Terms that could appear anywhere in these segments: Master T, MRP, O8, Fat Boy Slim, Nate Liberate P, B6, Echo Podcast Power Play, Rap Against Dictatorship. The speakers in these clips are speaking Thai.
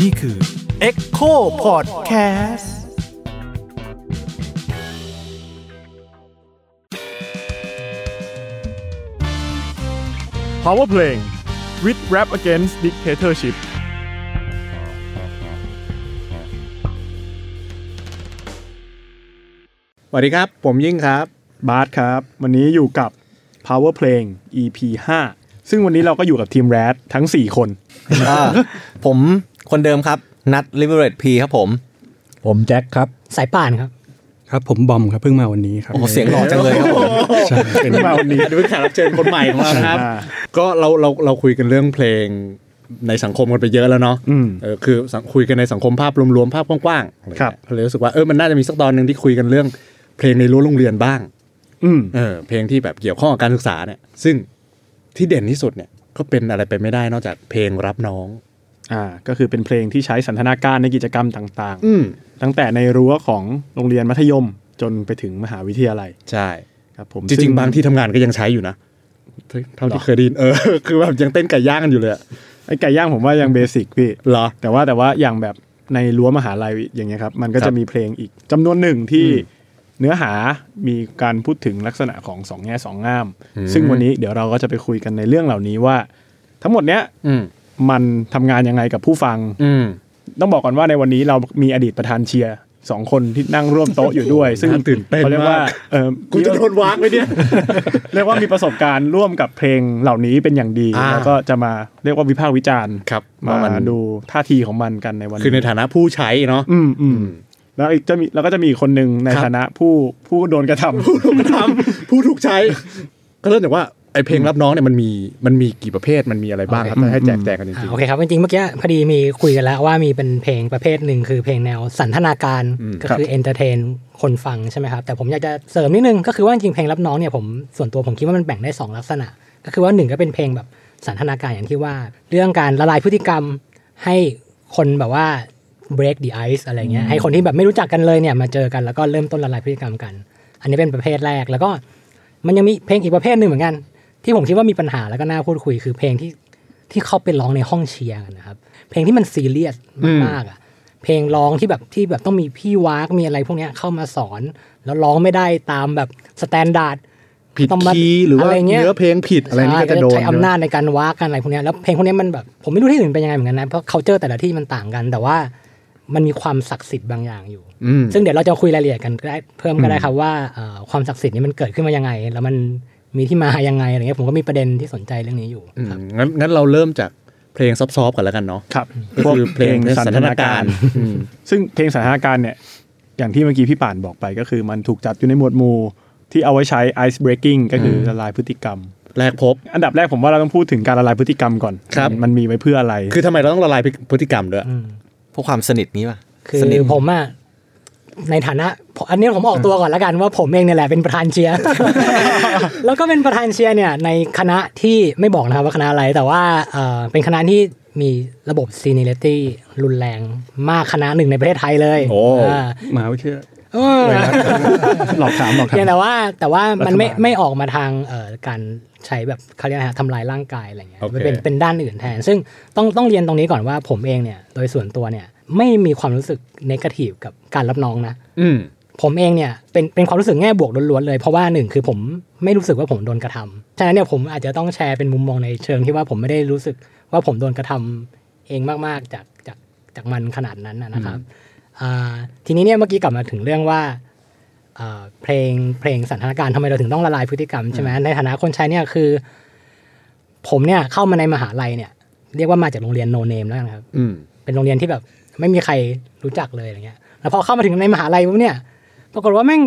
นี่คือ Echo Podcast Power Play with Rap Against Dictatorshipสวัสดีครับผมยิ่งครับบาสครับวันนี้อยู่กับ Power Play EP 5ซึ่งวันนี้เราก็อยู่กับทีมแรดทั้ง4คนผมคนเดิมครับนัท Liberate P ครับผมแจ็คครับสายป่านครับผมบอมครับเพิ่งมาวันนี้ครับโอ้เสียงหล่อจังเลยครับผมใช่เป็นมาวันนี้ด้วยแขกรับเชิญคนใหม่ของเราครับก็เราคุยกันเรื่องเพลงในสังคมกันไปเยอะแล้วเนาะคือคุยกันในสังคมภาพรวมๆภาพกว้างๆครับเลยรู้สึกว่ามันน่าจะมีสักตอนนึงที่คุยกันเรื่องเพลงในรั้วโรงเรียนบ้างเพลงที่แบบเกี่ยวข้องกับการศึกษาเนี่ยซึ่งที่เด่นที่สุดเนี่ยก็เป็นอะไรไปไม่ได้นอกจากเพลงรับน้องก็คือเป็นเพลงที่ใช้สันทนาการในกิจกรรมต่างๆตั้งแต่ในรั้วของโรงเรียนมัธยมจนไปถึงมหาวิทยาลัยใช่ครับผมจริงๆบางที่ทำงานก็ยังใช้อยู่นะเท่าที่เคยได้ยินคือแบบยังเต้นไก่ย่างกันอยู่เลยไอ้ไก่ย่างผมว่ายังเบสิกพี่เหรอแต่ว่าอย่างแบบในรั้วมหาลัยอย่างเงี้ยครับมันก็จะมีเพลงอีกจำนวนหนึ่งที่เนื้อหามีการพูดถึงลักษณะของสองแง่สองงามซึ่งวันนี้เดี๋ยวเราก็จะไปคุยกันในเรื่องเหล่านี้ว่าทั้งหมดเนี้ยมันทำงานยังไงกับผู้ฟังต้องบอกก่อนว่าในวันนี้เรามีอดีตประธานเชียร์2คนที่นั่งร่วมโต๊ะอยู่ด้วยซึ่งตื่นเต้นมากเขาเรียกว่ากูจะโดนวางไว้เนี่ยเรียกว่ามีประสบการณ์ร่วมกับเพลงเหล่านี้เป็นอย่างดีแล้วก็จะมาเรียกว่าวิพากษ์วิจารณ์มาดูท่าทีของมันกันในวันนี้คือในฐานะผู้ใช้เนาะแล้วก็จะมีคนหนึ่งในฐานะผู้โดนกระทำผู้ถูกใช้ก็เริ่มจากว่าไอเพลงรับน้องเนี่ยมันมีกี่ประเภทมันมีอะไรบ้างครับให้แจกกันจริงๆโอเคครับจริงๆเมื่อกี้พอดีมีคุยกันแล้วว่ามีเป็นเพลงประเภทหนึ่งคือเพลงแนวสันทนาการก็คือเอนเตอร์เทนคนฟังใช่ไหมครับแต่ผมอยากจะเสริมนิดนึงก็คือว่าจริงๆเพลงรับน้องเนี่ยผมส่วนตัวผมคิดว่ามันแบ่งได้2ลักษณะก็คือว่า1ก็เป็นเพลงแบบสันทนาการอย่างที่ว่าเรื่องการละลายพฤติกรรมให้คนแบบว่า break the ice อะไรเงี้ยให้คนที่แบบไม่รู้จักกันเลยเนี่ยมาเจอกันแล้วก็เริ่มต้นละลายพฤติกรรมกันอันนี้เป็นประเภทแรกแล้วก็มันยังมีเพลงอีกประเภทนึงเหมือนกันที่ผมคิดว่ามีปัญหาแล้วก็น่าพูดคุยคือเพลงที่เขาไปร้องในห้องเชียร์กันนะครับเพลงที่มันซีเรียสมากอ่ะเพลงร้องที่แบบต้องมีพี่วากมีอะไรพวกนี้เข้ามาสอนแล้วร้องไม่ได้ตามแบบสแตนดาร์ดผิดคีย์หรือว่าเนื้อเพลงผิดอะไรนี่ก็จะโดนใช้อำนาจในการวากกันอะไรพวกนี้แล้วเพลงพวกนี้มันแบบผมไม่รู้ที่อื่นเป็นยังไงเหมือนกันนะเพราะคัลเจอร์แต่ละที่มันต่างกันแต่ว่ามันมีความศักดิ์สิทธิ์บางอย่างอยู่ซึ่งเดี๋ยวเราจะคุยรายละเอียดกันได้เพิ่มก็ได้ครับว่าความศักดิ์สิทธิ์นี้มันเกิดขึ้นมายังไงแล้วมันมีที่มายังไงอะไรเงี้ยผมก็มีประเด็นที่สนใจเรื่องนี้อยู่ครับงั้นเราเริ่มจากเพลงซอฟๆก่อนแล้วกันเนาะครับก็คือเพลงสันทนาการซึ่งเพลงสันทนาการเนี่ยอย่างที่เมื่อกี้พี่ป่านบอกไปก็คือมันถูกจัดอยู่ในหมวดหมู่ที่เอาไว้ใช้ ice breaking ก็คือละลายพฤติกรรมแรกพบอันดับแรกผมว่าเราต้องพูดถึงการละลายพฤติกรรมก่อนมันมีไว้เพื่ออะไรคือทำไมเราต้องละลายพฤติกรรมด้วยเพราะความสนิทนี้ป่ะคือผมอ่ะในฐานะอันนี้ผมออกตัวก่อนแล้วกันว่าผมเองเนี่ยแหละเป็นประธานเชียร์ แล้วก็เป็นประธานเชียร์เนี่ยในคณะที่ไม่บอกนะครับว่าคณะอะไรแต่ว่าเป็นคณะที่มีระบบซีเนียริตี้รุนแรงมากคณะหนึ่งในประเทศไทยเลยมหาวิทยาลัยหลอกถามแต่ว่ามันไม่ออกมาทางการใช้แบบเขาเรียกนะทำลายร่างกายอะไรเงี้ยเป็นด้านอื่นแทนซึ่งต้องเรียนตรงนี้ก่อนว่าผมเองเนี่ยโดยส่วนตัวเนี่ยไม่มีความรู้สึกเนกาทีฟกับการรับน้องนะผมเองเนี่ยเป็นความรู้สึกแง่บวกล้วนๆเลยเพราะว่าหนึ่งคือผมไม่รู้สึกว่าผมโดนกระทำฉะนั้นเนี่ยผมอาจจะต้องแชร์เป็นมุมมองในเชิงที่ว่าผมไม่ได้รู้สึกว่าผมโดนกระทำเองมากๆจากมันขนาดนั้นนะครับทีนี้เนี่ยเมื่อกี้กลับมาถึงเรื่องว่าเพลงสันทนาการทำไมเราถึงต้องละลายพฤติกรรมใช่ไหมในฐานะคนใช้เนี่ยคือผมเนี่ยเข้ามาในมหาลัยเนี่ยเรียกว่ามาจากโรงเรียนโนเนมแล้วกันครับเป็นโรงเรียนที่แบบไม่มีใครรู้จักเลยอะไรเงี้ยแล้วพอเข้ามาถึงในมหาลัยปุ๊บเนี่ยปรากฏว่าแม่ง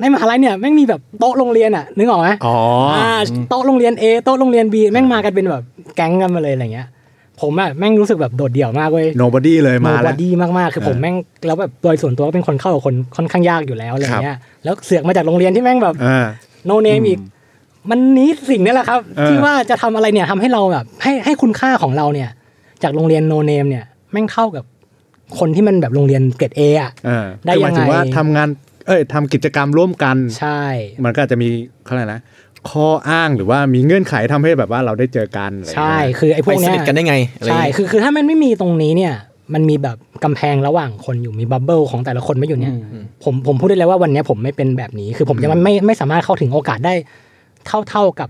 ในมหาลัยเนี่ยแม่งมีแบบโต๊ะโรงเรียนอ่ะนึกออกไหมโต๊ะโรงเรียน A โต๊ะโรงเรียน B แม่งมากันเป็นแบบแก๊งกันมาเลยอะไรเงี้ยผมอ่ะแม่งรู้สึกแบบโดดเดี่ยวมากเว้ย nobody เลยมาแล้ว nobody มากๆคือผมแม่งแล้วแบบโดยส่วนตัวก็เป็นคนเข้ากับคนค่อนข้างยากอยู่แล้วอะไรเงี้ยแล้วเสือกมาจากโรงเรียนที่แม่งแบบ no name อีกมันนี้สิ่งนี้แหละครับที่ว่าจะทำอะไรเนี่ยทำให้เราแบบให้คุณค่าของเราเนี่ยจากโรงเรียน no name เนี่ยแม่งเข้ากับคนที่มันแบบโรงเรียนเกรด A อ่ะได้ยังไงหมายถึงว่าทำงานทำกิจกรรมร่วมกันใช่มันก็อาจจะมีเค้าเรียกนะ ข้ออ้างหรือว่ามีเงื่อนไขทำให้แบบว่าเราได้เจอกันใช่คือไอ้พวกนี้ไปสนิทกันได้ไงใช่คือถ้ามันไม่มีตรงนี้เนี่ยมันมีแบบกำแพงระหว่างคนอยู่มีบับเบิ้ลของแต่ละคนไม่อยู่เนี่ยผมพูดได้เลยว่าวันนี้ผมไม่เป็นแบบนี้คือผมยังไม่สามารถเข้าถึงโอกาสได้เท่ากับ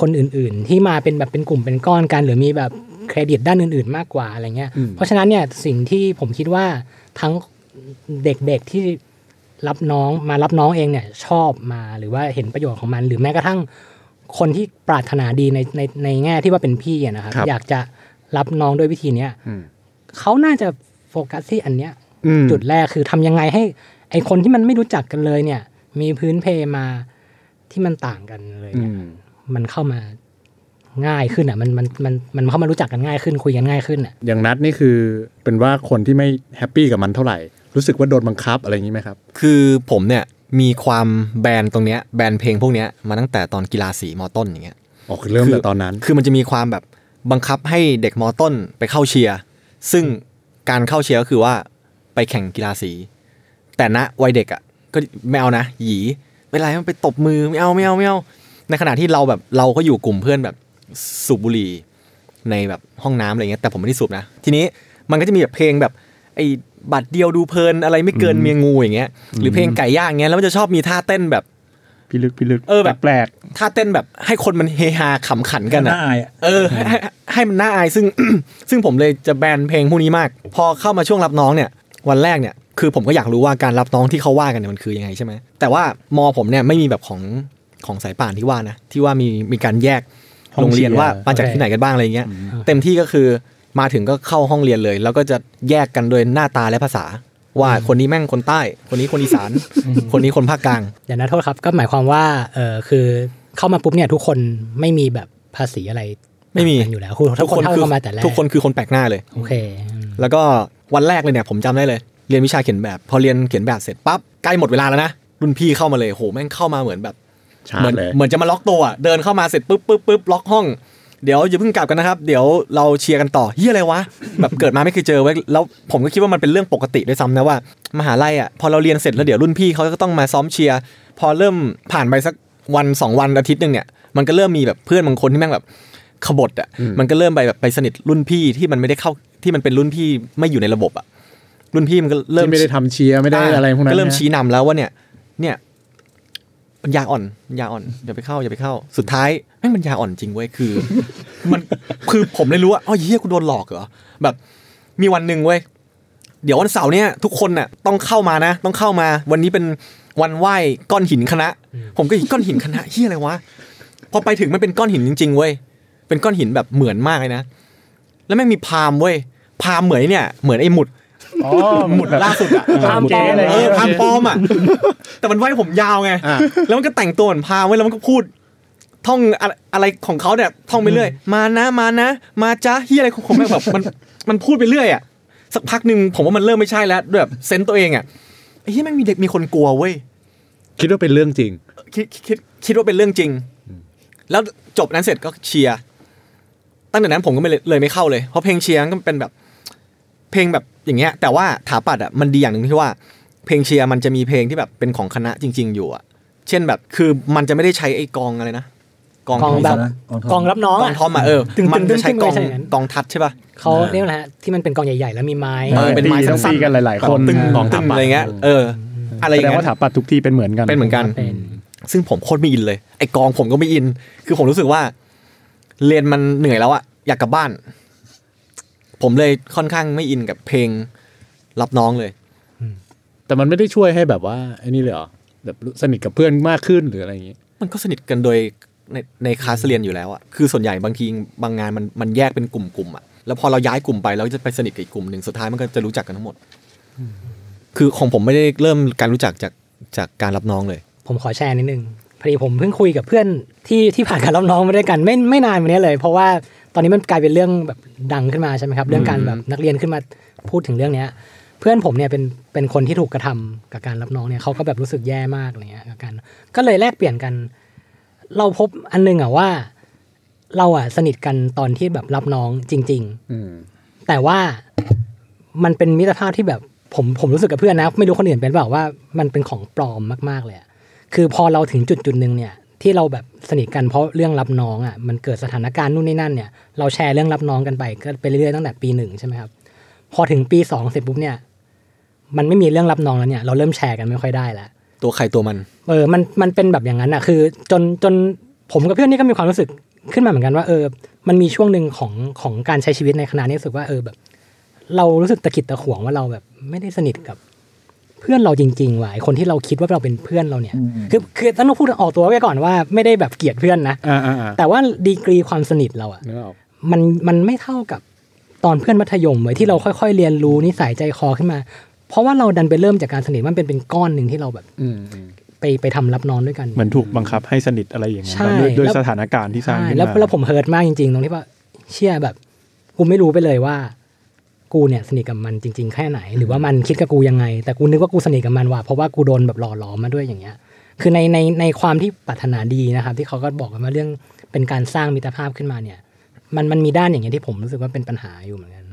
คนอื่นๆที่มาเป็นแบบเป็นกลุ่มเป็นก้อนกันหรือมีแบบเครดิตด้านอื่นๆมากกว่าอะไรเงี้ยเพราะฉะนั้นเนี่ยสิ่งที่ผมคิดว่าทั้งเด็กๆที่รับน้องเองเนี่ยชอบมาหรือว่าเห็นประโยชน์ของมันหรือแม้กระทั่งคนที่ปรารถนาดีในแง่ที่ว่าเป็นพี่นะครับอยากจะรับน้องด้วยวิธีเนี้ยเขาน่าจะโฟกัสที่อันเนี้ยจุดแรกคือทำยังไงให้ไอคนที่มันไม่รู้จักกันเลยเนี่ยมีพื้นเพมาที่มันต่างกันเลยเนี่ยมันเข้ามาง่ายขึ้นอ่ะมันเข้ามารู้จักกันง่ายขึ้นคุยกันง่ายขึ้นอ่ะอย่างนัดนี่คือเป็นว่าคนที่ไม่แฮปปี้กับมันเท่าไหร่รู้สึกว่าโดนบังคับอะไรอย่างนี้ไหมครับคือผมเนี่ยมีความแบนตรงเนี้ยแบนเพลงพวกเนี้ยมาตั้งแต่ตอนกีฬาสีม.ต้นอย่างเงี้ยอ๋อคือเริ่มแต่ตอนนั้นคือมันจะมีความแบบบังคับให้เด็กม.ต้นไปเข้าเชียร์ซึ่งการเข้าเชียร์ก็คือว่าไปแข่งกีฬาสีแต่ณวัยเด็กอ่ะก็ไม่เอานะหยีไม่ไรมันไปตบมือไม่เอาในขณะที่เราแบบเราก็อยู่กลุ่มเพื่อนแบบสูบบุหรี่ในแบบห้องน้ำอะไรเงี้ยแต่ผมไม่ได้สูบนะทีนี้มันก็จะมีแบบเพลงแบบไอ้บัตรเดียวดูเพลินอะไรไม่เกินเมียงูอย่างเงี้ยหรือเพลงไก่ย่างเงี้ยแล้วมันจะชอบมีท่าเต้นแบบพิลึกแบบแปลกท่าเต้นแบบให้คนมันเฮฮาขำขันกันอ่ะให้มันน่าอายซึ่งผมเลยจะแบนเพลงพวกนี้มากพอเข้ามาช่วงรับน้องเนี่ยวันแรกเนี่ยคือผมก็อยากรู้ว่าการรับน้องที่เขาว่ากันเนี่ยมันคือยังไงใช่ไหมแต่ว่ามอผมเนี่ยไม่มีแบบของสายป่านที่ว่านะที่ว่ามีการแยกโรงเรียนว่ามาจากที่ไหนกันบ้างอะไรเงี้ยเต็มที่ก็คือมาถึงก็เข้าห้องเรียนเลยแล้วก็จะแยกกันโดยหน้าตาและภาษาว่าคนนี้แม่งคนใต้คนนี้คนอีสาน คนนี้คนภาคกลางอย่านะโทษครับก็หมายความว่าคือเข้ามาปุ๊บเนี่ยทุกคนไม่มีแบบภาษีอะไรไม่มีอยู่แล้วทุกคนเข้ามาแต่แรกทุกคนคือคนแปลกหน้าเลยโอเคแล้วก็วันแรกเลยเนี่ยผมจำได้เลยเรียนวิชาเขียนแบบพอเรียนเขียนแบบเสร็จปั๊บใกล้หมดเวลาแล้วนะรุ่นพี่เข้ามาเลยโหแม่งเข้ามาเหมือนแบบเหมือนจะมาล็อกตัวเดินเข้ามาเสร็จปุ๊บล็อกห้องเดี๋ยวอย่าเพิ่งกลับกันนะครับเดี๋ยวเราเชียร์กันต่อเฮียอะไรวะ แบบเกิดมาไม่เคยเจอไว้แล้วผมก็คิดว่ามันเป็นเรื่องปกติด้วยซ้ำนะว่ามหาลัยอ่ะพอเราเรียนเสร็จแล้วเดี๋ยวรุ่นพี่เขาก็ต้องมาซ้อมเชียร์พอเริ่มผ่านไปสักวันสองวันอาทิตย์นึงเนี่ยมันก็เริ่มมีแบบเพื่อนบางคนที่แม่งแบบขบฏอ่ะมันก็เริ่มไปแบบไปสนิทรุ่นพี่ที่มันไม่ได้เข้าที่มันเป็นรุ่นพี่ไม่อยู่ในระบบอ่ะรุ่นพี่มันก็เริ่มไม่ได้ทำเชียร์ไม่ได้อะไรพวกนั้นก็เริ่มชี้นำแล้วว่าเนี่ยปัญญาอ่อนอย่าไปเข้าสุดท้ายแม่งปัญญาอ่อนจริงเว้ยคือ มันคือผมเลยรู้ว่าอ๋อเหี้ยกูโดนหลอกเหรอแบบมีวันนึงเว้ยเดี๋ยววันเสาร์เนี่ยทุกคนน่ะต้องเข้ามาวันนี้เป็นวันไหว้ก้อนหินคณะ ผมก็ก้อนหินคณะเหี้ยอะไรวะพอไปถึงมันเป็นก้อนหินจริงๆเว้ยเป็นก้อนหินแบบเหมือนมากเลยนะแล้วแม่งมีพราหมณ์เว้ยพราหมณ์เหมือนเนี่ยเหมือนไอ้หมุดอ๋อหมุดล่าสุดอ่ะพามเก๋อะไรพามปอมอ่ะแต่มันไว้ผมยาวไงแล้วมันก็แต่งตัวเหมือนพามไว้แล้วมันก็พูดท่องอะไรของเขาเนี่ยท่องไปเรื่อยมานะมาจ้าเฮียอะไรของผมแบบมันพูดไปเรื่อยอ่ะสักพักนึงผมว่ามันเริ่มไม่ใช่แล้วด้วยแบบเซนต์ตัวเองอ่ะไอ้เหี้ยแม่งมีเด็กมีคนกลัวเว้ยคิดว่าเป็นเรื่องจริงแล้วจบนั้นเสร็จก็เชียร์ตั้งแต่นั้นผมก็เลยไม่เข้าเลยเพราะเพลงเชียร์ก็เป็นแบบเพลงแบบอย่างเงี้ยแต่ว่าถาปัดอ่ะมันดีอย่างนึงที่ว่าเพลงเชียร์มันจะมีเพลงที่แบบเป็นของคณะจริงๆอยู่อ่ะเช่นแบบคือมันจะไม่ได้ใช้ไอ้กองอะไรนะกองรับน้องกองทอมอ่ะมันจะใช้กองทัดใช่ป่ะเค้าเรียกว่าที่มันเป็นกองใหญ่ๆแล้วมีไม้เป็นไม้สั้นๆกันหลายๆคนตึ้งอะไรเงี้ยอะไรอย่างเงี้ยว่าถาปัดทุกที่เป็นเหมือนกันซึ่งผมโคตรไม่อินเลยไอ้กองผมก็ไม่อินคือผมรู้สึกว่าเรียนมันเหนื่อยแล้วอ่ะอยากกลับบ้านผมเลยค่อนข้างไม่อินกับเพลงรับน้องเลยแต่มันไม่ได้ช่วยให้แบบว่าไอ้นี่เลยเหรอแบบสนิทกับเพื่อนมากขึ้นหรืออะไรอย่างงี้มันก็สนิทกันโดยในคลาสเรียนอยู่แล้วอะคือส่วนใหญ่บางทีบางงานมันแยกเป็นกลุ่มๆอะแล้วพอเราย้ายกลุ่มไปเราจะไปสนิทกับอีกกลุ่มนึงสุดท้ายมันก็จะรู้จักกันทั้งหมดคือของผมไม่ได้เริ่มการรู้จักจากการรับน้องเลยผมขอแชร์นิดนึงพอดีผมเพิ่งคุยกับเพื่อนที่ผ่านการรับน้องมาด้วยกันไม่นานมานี้เลยเพราะว่าตอนนี้มันกลายเป็นเรื่องแบบดังขึ้นมาใช่ไหมครับเรื่องการแบบนักเรียนขึ้นมาพูดถึงเรื่องนี้เพื่อนผมเนี่ยเป็นคนที่ถูกกระทำกับการรับน้องเนี่ยเขาก็แบบรู้สึกแย่มากอะไรเงี้ยกับการก็เลยแลกเปลี่ยนกันเราพบอันนึงอ่ะว่าเราอ่ะสนิทกันตอนที่แบบรับน้องจริงๆแต่ว่ามันเป็นมิตรภาพที่แบบผมรู้สึกกับเพื่อนนะไม่รู้คนอื่นเป็นเปล่าว่ามันเป็นของปลอมมากๆเลยคือพอเราถึงจุดนึงเนี่ย ที่เราแบบสนิทกันเพราะเรื่องรับน้องอ่ะมันเกิดสถานการณ์นู่นนี่นั่นเนี่ยเราแชร์เรื่องรับน้องกันไปก็ไปเรื่อยๆตั้งแต่ปี1ใช่ไหมครับพอถึงปี2เสร็จปุ๊บเนี่ยมันไม่มีเรื่องรับน้องแล้วเนี่ยเราเริ่มแชร์กันไม่ค่อยได้ละตัวใครตัวมันมันเป็นแบบอย่างนั้นอ่ะคือจนผมกับเพื่อนนี่ก็มีความรู้สึกขึ้นมาเหมือนกันว่ามันมีช่วงนึงของการใช้ชีวิตในขณะนี้รู้สึกว่าแบบเรารู้สึกตะขิดตะขวงว่าเราแบบไม่ได้สนิทกับเพื่อนเราจริงๆว่ะไอ้คนที่เราคิดว่าเราเป็นเพื่อนเราเนี่ยคือต้องพูดออกตัวไว้ก่อนว่าไม่ได้แบบเกลียดเพื่อนนะแต่ว่าดีกรีความสนิทเราอ่ะมันไม่เท่ากับตอนเพื่อนมัธยมเลยที่เราค่อยๆเรียนรู้นิสัยใจคอขึ้นมาเพราะว่าเราดันไปเริ่มจากการสนิทมันเป็นก้อนนึงที่เราแบบไปทำรับน้องด้วยกันเหมือนถูกบังคับให้สนิทอะไรอย่างเงี้ยโดยสถานการณ์ที่สร้างขึ้นมาแล้วผมเฮิร์ตมากจริงๆตรงที่ว่าเชื่อแบบกูไม่รู้ไปเลยว่ากูเนี่ยสนิทกับมันจริงๆแค่ไหนหรือว่ามันคิดกับกูยังไงแต่กูนึกว่ากูสนิทกับมันว่ะเพราะว่ากูโดนแบบหล่อหลอมมาด้วยอย่างเงี้ยคือในความที่ปรารถนาดีนะครับที่เขาก็บอกกันว่าเรื่องเป็นการสร้างมิตรภาพขึ้นมาเนี่ยมันมีด้านอย่างเงี้ยที่ผมรู้สึกว่าเป็นปัญหาอยู่เหมือนกัน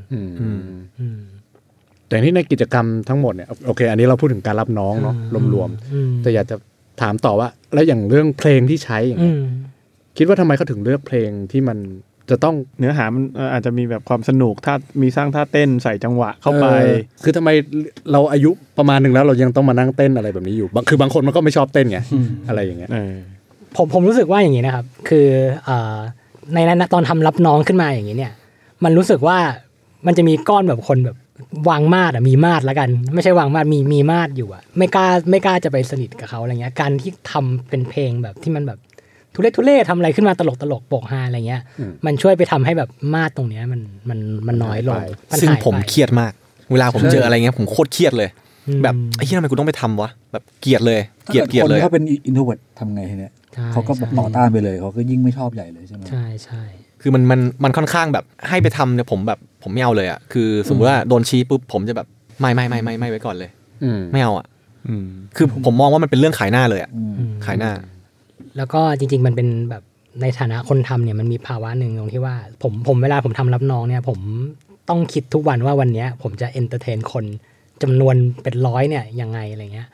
แต่นี่ในกิจกรรมทั้งหมดเนี่ยโอเคอันนี้เราพูดถึงการรับน้องเนาะรวมๆแต่อยากจะถามต่อว่าแล้วอย่างเรื่องเพลงที่ใช้อย่างเงี้ยคิดว่าทำไมเขาถึงเลือกเพลงที่มันจะต้องเนื้อหามันอาจจะมีแบบความสนุกถ้ามีสร้างท่าเต้นใส่จังหวะเข้าไปคือทำไมเราอายุประมาณนึงแล้วเรายังต้องมานั่งเต้นอะไรแบบนี้อยู่คือบางคนมันก็ไม่ชอบเต้นไงอะไรอย่างเงี้ยผมรู้สึกว่าอย่างงี้นะครับคือในนั้นตอนทำรับน้องขึ้นมาอย่างงี้เนี่ยมันรู้สึกว่ามันจะมีก้อนแบบคนแบบวางมาดมีมาดละกันไม่ใช่วางมาดมีมาดอยู่อ่ะไม่กล้าจะไปสนิทกับเขาอะไรเงี้ยการที่ทำเป็นเพลงแบบที่มันแบบทุเล่ทำอะไรขึ้นมาตลกโปกฮาอะไรเงี้ยมันช่วยไปทำให้แบบมาดตรงเนี้ยมันน้อยลงซึ่งผมเครียดมากเวลาผมเจออะไรเงี้ยผมโคตรเครียดเลยแบบไอ้เหี้ยทำไมกูต้องไปทำวะแบบเกลียดเลยคนถ้าเป็นอินโทรเวิร์ตทำไงเนี่ยเขาก็แบบต่อต้านไปเลยเขาก็ยิ่งไม่ชอบใหญ่เลยใช่ไหมใช่คือมันค่อนข้างแบบให้ไปทำเนี่ยผมแบบผมไม่เอาเลยอ่ะคือสมมติว่าโดนชี้ปุ๊บผมจะแบบไม่ไว้ก่อนเลยไม่เอาอ่ะคือผมมองว่ามันเป็นเรื่องขายหน้าเลยอ่ะขายหน้าแล้วก็จริงๆมันเป็นแบบในฐานะคนทำเนี่ยมันมีภาวะหนึ่งตรงที่ว่าผมเวลาผมทำรับน้องเนี่ยผมต้องคิดทุกวันว่าวันนี้ผมจะเอนเตอร์เทนคนจำนวนเป็นร้อยเนี่ยยังไงอะไรเงี้ย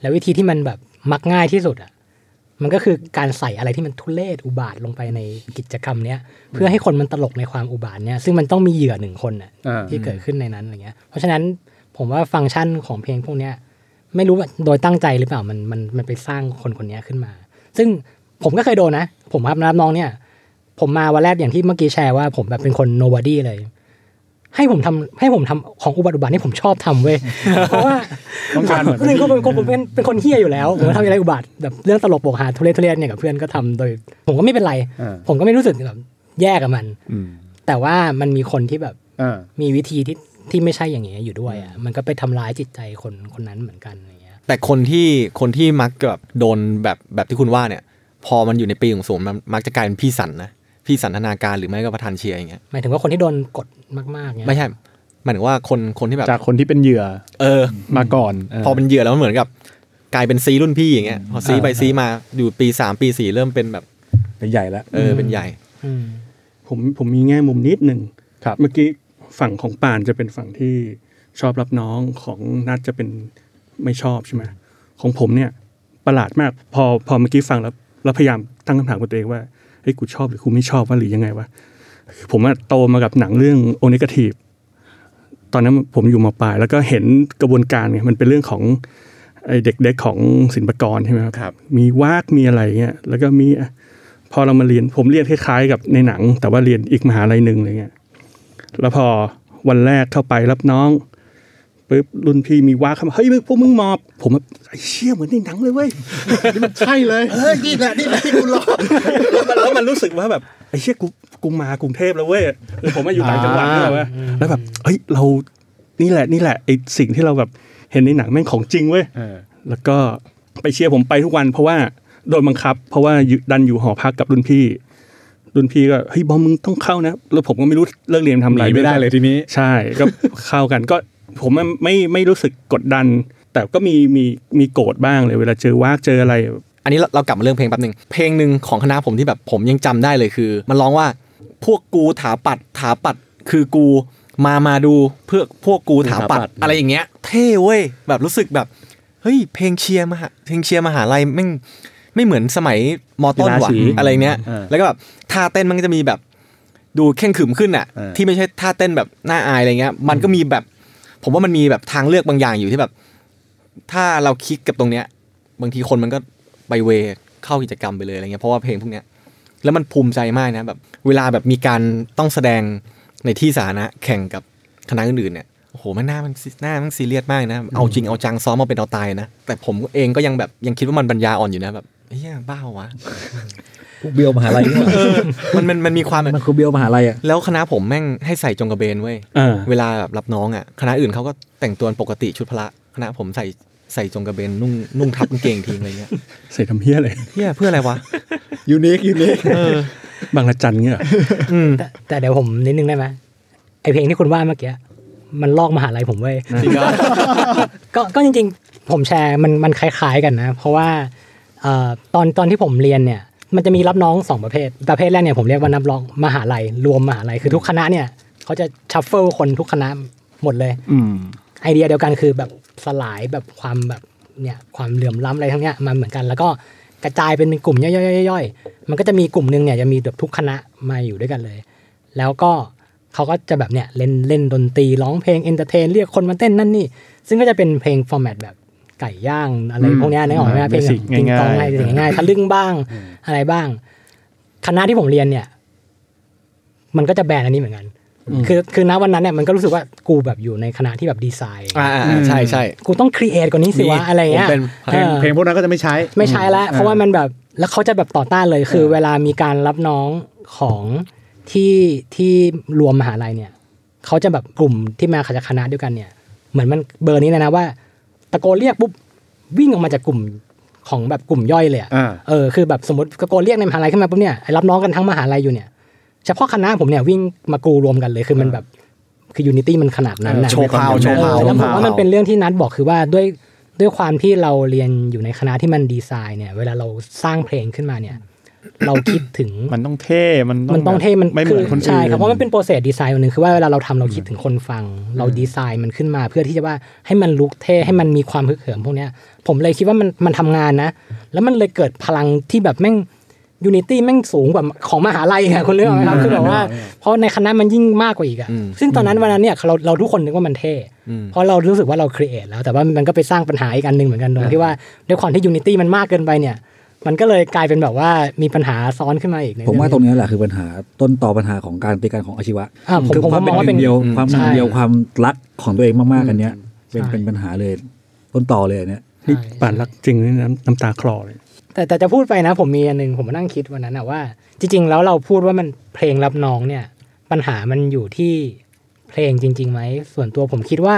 แล้ววิธีที่มันแบบมักง่ายที่สุดอ่ะมันก็คือการใส่อะไรที่มันทุเรศอุบาทลงไปในกิจกรรมเนี้ยเพื่อให้คนมันตลกในความอุบาทเนี้ยซึ่งมันต้องมีเหยื่อหนึ่งคนน่ะที่เกิดขึ้นในนั้นอะไรเงี้ยเพราะฉะนั้นผมว่าฟังก์ชันของเพลงพวกเนี้ยไม่รู้ว่าโดยตั้งใจหรือเปล่ามันไปสร้างคนนี้ขึ้นมาซึ่งผมก็เคยโดนนะผมรับน้องเนี่ยผมมาวันแรกอย่างที่เมื่อกี้แชร์ว่าผมแบบเป็นคน nobody เลยให้ผมทำของอุบัตินี่ผมชอบทำเว้ย เพราะว่าซึ่งก็เป็นคนเหี้ยอยู่แล้วผมก็ทำอะไรอุบัติแบบเรื่องตลกโปกฮาทุเรศเนี่ยกับเพื่อนก็ทำโดยผมก็ไม่เป็นไรผมก็ไม่รู้สึกแบบแย่กับมันแต่ว่ามันมีคนที่แบบมีวิธีที่ไม่ใช่อย่างเงี้ยอยู่ด้วยอ่ะมันก็ไปทำร้ายจิตใจคนนั้นเหมือนกันแต่คนที่มักแบบโดนแบบที่คุณว่าเนี่ยพอมันอยู่ในปีของสูงมันมักจะกลายเป็นพี่สันธนาการหรือไม่ก็ประธานเชียร์อย่างเงี้ยหมายถึงว่าคนที่โดนกดมากๆเนี่ยไม่ใช่หมายถึงว่าคนที่แบบจากคนที่เป็นเหยื่อมาก่อนพอเป็นเหยื่อแล้วมันเหมือนกับกลายเป็นซีรุ่นพี่อย่างเงี้ยพอซีไปซีมาอยู่ปี3ปี4เริ่มเป็นแบบเป็นใหญ่แล้วเป็นใหญ่ผมมีแง่มุมนิดนึงครับเมื่อกี้ฝั่งของป่านจะเป็นฝั่งที่ชอบรับน้องของนัทจะเป็นไม่ชอบใช่ไหมของผมเนี่ยประหลาดมากพอเมื่อกี้ฟังแล้วพยายามตั้งคำถามกับตัวเองว่าเฮ้ยกูชอบหรือกูไม่ชอบวะหรือยังไงวะผมอะโตมากับหนังเรื่องโอเนกาทีฟตอนนั้นผมอยู่ม.ปลายแล้วก็เห็นกระบวนการไงมันเป็นเรื่องของไอเด็กๆของศิลปากรใช่ไหมครับมีวากมีอะไรเงี้ยแล้วก็มีพอเรามาเรียนผมเรียนคล้ายๆกับในหนังแต่ว่าเรียนอีกมหาลัยนึงอะไรเงี้ยแล้วพอวันแรกเข้าไปรับน้องปึ๊บรุ่นพี่มีว่าคำเฮ้ยพวกมึงมอบผมไอ้เชี่ยเหมือนในหนังเลยเว้ยนี่มันใช่เลยเฮ้ยนี่แหละที่กูรอแล้วมันรู้สึกว่าแบบไอ้เชี่ยกูมากรุงเทพแล้วเว้ยคือผมอยู่ต่างจังหวัดนี่แหละเว้ยแล้วแบบเฮ้ยเรานี่แหละไอ้สิ่งที่เราแบบเห็นในหนังแม่งของจริงเว้ยแล้วก็ไปเชียร์ผมไปทุกวันเพราะว่าโดนบังคับเพราะว่าดันอยู่หอพักกับรุ่นพี่ก็เฮ้ยบอมมึงต้องเข้านะแล้วผมก็ไม่รู้เลิกเรียนทำอะไรไม่ได้เลยทีนี้ใช่ก็เข้ากันก็ผมไม่รู้สึกกดดันแต่ก็มีโกรธบ้างเลยเวลาเจอว่าเจออะไรอันนี้เรากลับมาเรื่องเพลงแป๊บนึงเพลงนึงของคณะผมที่แบบผมยังจำได้เลยคือมันร้องว่าพวกกูถาปัดคือกูมาดูเพื่อพวกกูถาปัดอะไรอย่างเงี้ยเท่เว้ยแบบรู้สึกแบบเฮ้ยเพลงเชียร์มหาลัยแม่ง ไม่เหมือนสมัยม.ต้นว่ะอะไรเนี้ยแล้วก็แบบท่าเต้นมันก็จะมีแบบดูเข่งขรึมขึ้นอ่ะที่ไม่ใช่ท่าเต้นแบบน่าอายอะไรเงี้ยมันก็มีแบบผมว่ามันมีแบบทางเลือกบางอย่างอยู่ที่แบบถ้าเราคลิกกับตรงเนี้ยบางทีคนมันก็ไปเวเข้ากิจกรรมไปเลยอะไรเงี้ยเพราะว่าเพลงพวกเนี้ยแล้วมันภูมิใจมากนะแบบเวลาแบบมีการต้องแสดงในที่สาธารณะแข่งกับคณะอื่นๆเนี่ยโอ้โหมันหน้ามันซีเรียสมากนะเอาจริงเอาจังซ้อมมาเป็นเอาตายนะแต่ผมเองก็ยังแบบยังคิดว่ามันปัญญาอ่อนอยู่นะแบบเหี้ยบ้าวะพวกเบียวมหาลัยมันมีความมันคือเบียวมหาลัยอ่ะแล้วคณะผมแม่งให้ใส่จงกระเบนเว้ยเวลาแบบรับน้องอ่ะคณะอื่นเค้าก็แต่งตัวปกติชุดพละคณะผมใส่จงกระเบนนุ่งทับกางเกงทิ้งอะไรเงี้ยใส่ทำเหี้ยอะไรเหี้ยเพื่ออะไรวะยูนิคบางละจันเงี้ยแต่เดี๋ยวผมนิดนึงได้ไหมไอเพลงที่คุณว่าเมื่อกี้มันลอกมหาลัยผมเว้ยก็จริงๆผมแชร์มันคล้ายๆกันนะเพราะว่าตอนที่ผมเรียนเนี่ยมันจะมีรับน้อง2ประเภทแรกเนี่ยผมเรียกว่านับรองมหาลัยรวมมหาลัยคือทุกคณะเนี่ยเขาจะชัฟเฟิลคนทุกคณะหมดเลยไอเดียเดียวกันคือแบบสลายแบบความแบบเนี่ยความเหลื่อมล้ำอะไรทั้งเนี้ยมันเหมือนกันแล้วก็กระจายเป็นกลุ่มย่อยๆมันก็จะมีกลุ่มนึงเนี่ยจะมีแบบทุกคณะมาอยู่ด้วยกันเลยแล้วก็เขาก็จะแบบเนี่ยเล่นดนตรีร้องเพลงเอนเตอร์เทนเรียกคนมาเต้นนั่นนี่ซึ่งก็จะเป็นเพลงฟอร์แมตแบบไก่ย่างอะไรพวกนี้นึกออกไหมเพลงติงตองอะไรง่ายๆทะลึ่งบ้างอะไรบ้างคณะที่ผมเรียนเนี่ยมันก็จะแบนอันนี้เหมือนกันคือณวันนั้นเนี่ยมันก็รู้สึกว่ากูแบบอยู่ในคณะที่แบบดีไซน์ใช่ๆกูต้องครีเอทกว่านี้สิวะอะไรเงี้ยเพลงพวกนั้นก็จะไม่ใช้แล้วเพราะว่ามันแบบแล้วเขาจะแบบต่อต้านเลยคือเวลามีการรับน้องของที่รวมมหาลัยเนี่ยเขาจะแบบกลุ่มที่มาจากคณะเดียวกันเนี่ยเหมือนมันเบอร์นี้เลยนะว่าตะโกนเรียกปุ๊บวิ่งออกมาจากกลุ่มของแบบกลุ่มย่อยเลยอ่ะคือแบบสมมติตะโกนเรียกในมหาลัยขึ้นมาปุ๊บเนี่ยรับน้องกันทั้งมหาลัยอยู่เนี่ยเฉพาะคณะผมเนี่ยวิ่งมากูรวมกันเลยคือมันแบบคือยูนิตี้มันขนาดนั้นนะโชว์พาวแล้วผมว่ามันเป็นเรื่องที่นัทบอกคือว่าด้วยความที่เราเรียนอยู่ในคณะที่มันดีไซน์เนี่ยเวลาเราสร้างเพลงขึ้นมาเนี่ยเราคิดถึงมันต้องเท่มันต้องเท่มันคือใช่ครับเพราะมันเป็นโปรเซสดีไซน์นึงคือว่าเวลาเราทำเราคิดถึงคนฟังเราดีไซน์มันขึ้นมาเพื่อที่จะว่าให้มันลุกเท่ให้มันมีความฮึกเหิมพวกเนี้ยผมเลยคิดว่ามันทำงานนะแล้วมันเลยเกิดพลังที่แบบแม่งยูนิตี้แม่งสูงกว่าของมหาลัยค่ะคนเรื่องนะครับคือแบบว่าเพราะในคณะมันยิ่งมากกว่าอีกอ่ะซึ่งตอนนั้นวันนั้นเนี่ยเราทุกคนนึกว่ามันเท่เพราะเรารู้สึกว่าเราครีเอทแล้วแต่ว่ามันก็ไปสร้างปัญหาอีกอันนึงเหมือนกันตรงที่ว่าด้วยความที่ยูนิตี้มันมากเกินไปเนี่ยมันก็เลยกลายเป็นแบบว่ามีปัญหาซ้อนขึ้นมาอีกผมว่าตรงนี้แหละคือปัญหาต้นต่อปัญหาของการตีกันของอาชีวะคือความเป็นเดียวความรักของตัวเองมากๆกันเนี้ยเป็นปัญหาเลยต้นต่อเลยเนี้ยนี่ป่านรักจริงน้ำตาคลอเลยแต่จะพูดไปนะผมมีอันนึงผมมานั่งคิดวันนั้นนะว่าจริงๆแล้วเราพูดว่ามันเพลงรับน้องเนี่ยปัญหามันอยู่ที่เพลงจริงๆไหมส่วนตัวผมคิดว่า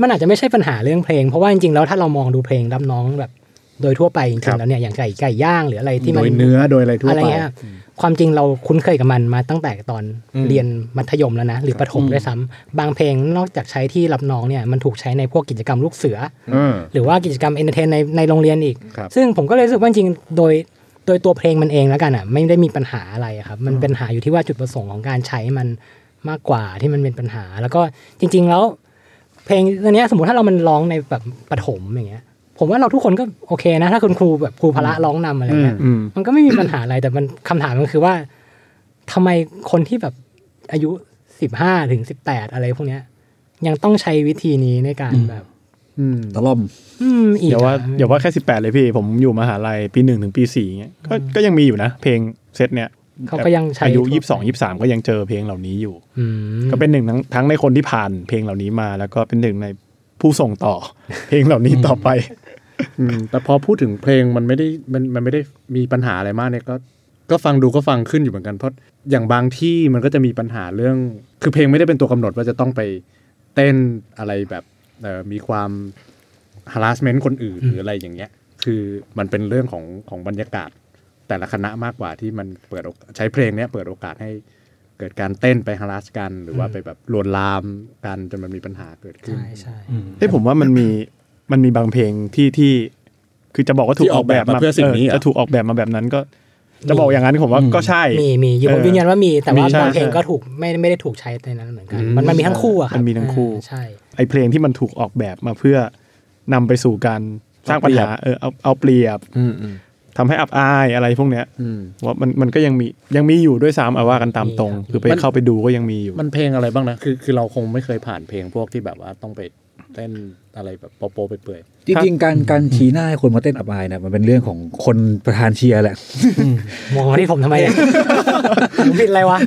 มันอาจจะไม่ใช่ปัญหาเรื่องเพลงเพราะว่าจริงๆแล้วถ้าเรามองดูเพลงรับน้องแบบโดยทั่วไปจริงๆแล้วเนี่ยอย่างไก่ย่างหรืออะไรที่มันโดยเนื้อโดยอะไรทั่วไปความจริงเราคุ้นเคยกับมันมาตั้งแต่ตอนเรียนมัธยมแล้วนะหรือประถมด้วยซ้ำบางเพลงนอกจากใช้ที่รับน้องเนี่ยมันถูกใช้ในพวกกิจกรรมลูกเสือหรือว่ากิจกรรมเอนเตอร์เทนในโรงเรียนอีกซึ่งผมก็เลยรู้สึกว่าจริงโดยตัวเพลงมันเองแล้วกันอ่ะไม่ได้มีปัญหาอะไรครับมันเป็นปัญหาอยู่ที่ว่าจุดประสงค์ของการใช้มันมากกว่าที่มันเป็นปัญหาแล้วก็จริงๆแล้วเพลงอันนี้สมมติถ้าเรามันร้องในแบบประถมอย่างเงี้ยผมว่าเราทุกคนก็โอเคนะถ้าคุณครูแบบครูพละร้องนำอะไรเงี้ยมันก็ไม่มีปัญหาอะไรแต่มันคำถามมันคือว่าทำไมคนที่แบบอายุ15ถึง18อะไรพวกเนี้ยยังต้องใช้วิธีนี้ในการแบบตะล่อมเดี๋ยวว่าแค่18เลยพี่ผมอยู่มหาลัยปี1ถึงปี4เงี้ยก็ยังมีอยู่นะเพลงเซตเนี้ยเขาก็ยังใช้อายุ22 23ก็ยังเจอเพลงเหล่านี้อยู่ก็เป็นหนึ่งทั้งในคนที่ผ่านเพลงเหล่านี้มาแล้วก็เป็นหนึ่งในผู้ส่งต่อเพลงเหล่านี้ต่อไปแต่พอพูดถึงเพลงมันไม่ได้มีปัญหาอะไรมากเนี่ยก็ฟังดูก็ฟังขึ้นอยู่เหมือนกันเพราะอย่างบางที่มันก็จะมีปัญหาเรื่องคือเพลงไม่ได้เป็นตัวกำหนดว่าจะต้องไปเต้นอะไรแบบมีความ harassment คนอื่นหรืออะไรอย่างเงี้ยคือมันเป็นเรื่องของบรรยากาศแต่ละคณะมากกว่าที่มันเปิดใช้เพลงเนี้ยเปิดโอกาสให้เกิดการเต้นไปฮาราสกันหรือว่าไปแบบลวนลามกันจนมันมีปัญหาเกิดขึ้นใช่ๆที่ผมว่ามันมีบางเพลงที่คือจะบอกว่าถูกออกแบบมาเพื่อสิ่งนี้จะถูกออกแบบมาแบบนั้นก็จะบอกอย่างนั้นผมว่าก็ใช่มีผมยืนยันว่ามีแต่ว่าบางเพลงก็ถูกไม่ได้ถูกใช้ในนั้นเหมือนกันมันมีทั้งคู่อ่ะครับมันมีทั้งคู่ใช่ไอ้เพลงที่มันถูกออกแบบมาเพื่อนำไปสู่การสร้างปัญหาเอาเปรียบ ทำให้อับอายอะไรพวกเนี้ยว่ามันก็ยังมีอยู่ด้วยซ้ำเอาว่ากันตามตรงคือไปเข้าไปดูก็ยังมีอยู่มันเพลงอะไรบ้างนะคือเราคงไม่เคยผ่านเพลงพวกที่แบบว่าต้องไปเต้นอะไรแบบโป๊ะเปื่อยจริงๆการชี้หน้าให้คนมาเต้นอับอายนะมันเป็นเรื่องของคนประธานเชียร์แหละมองมาที่ผมทำไมผมผิดอะไรวะ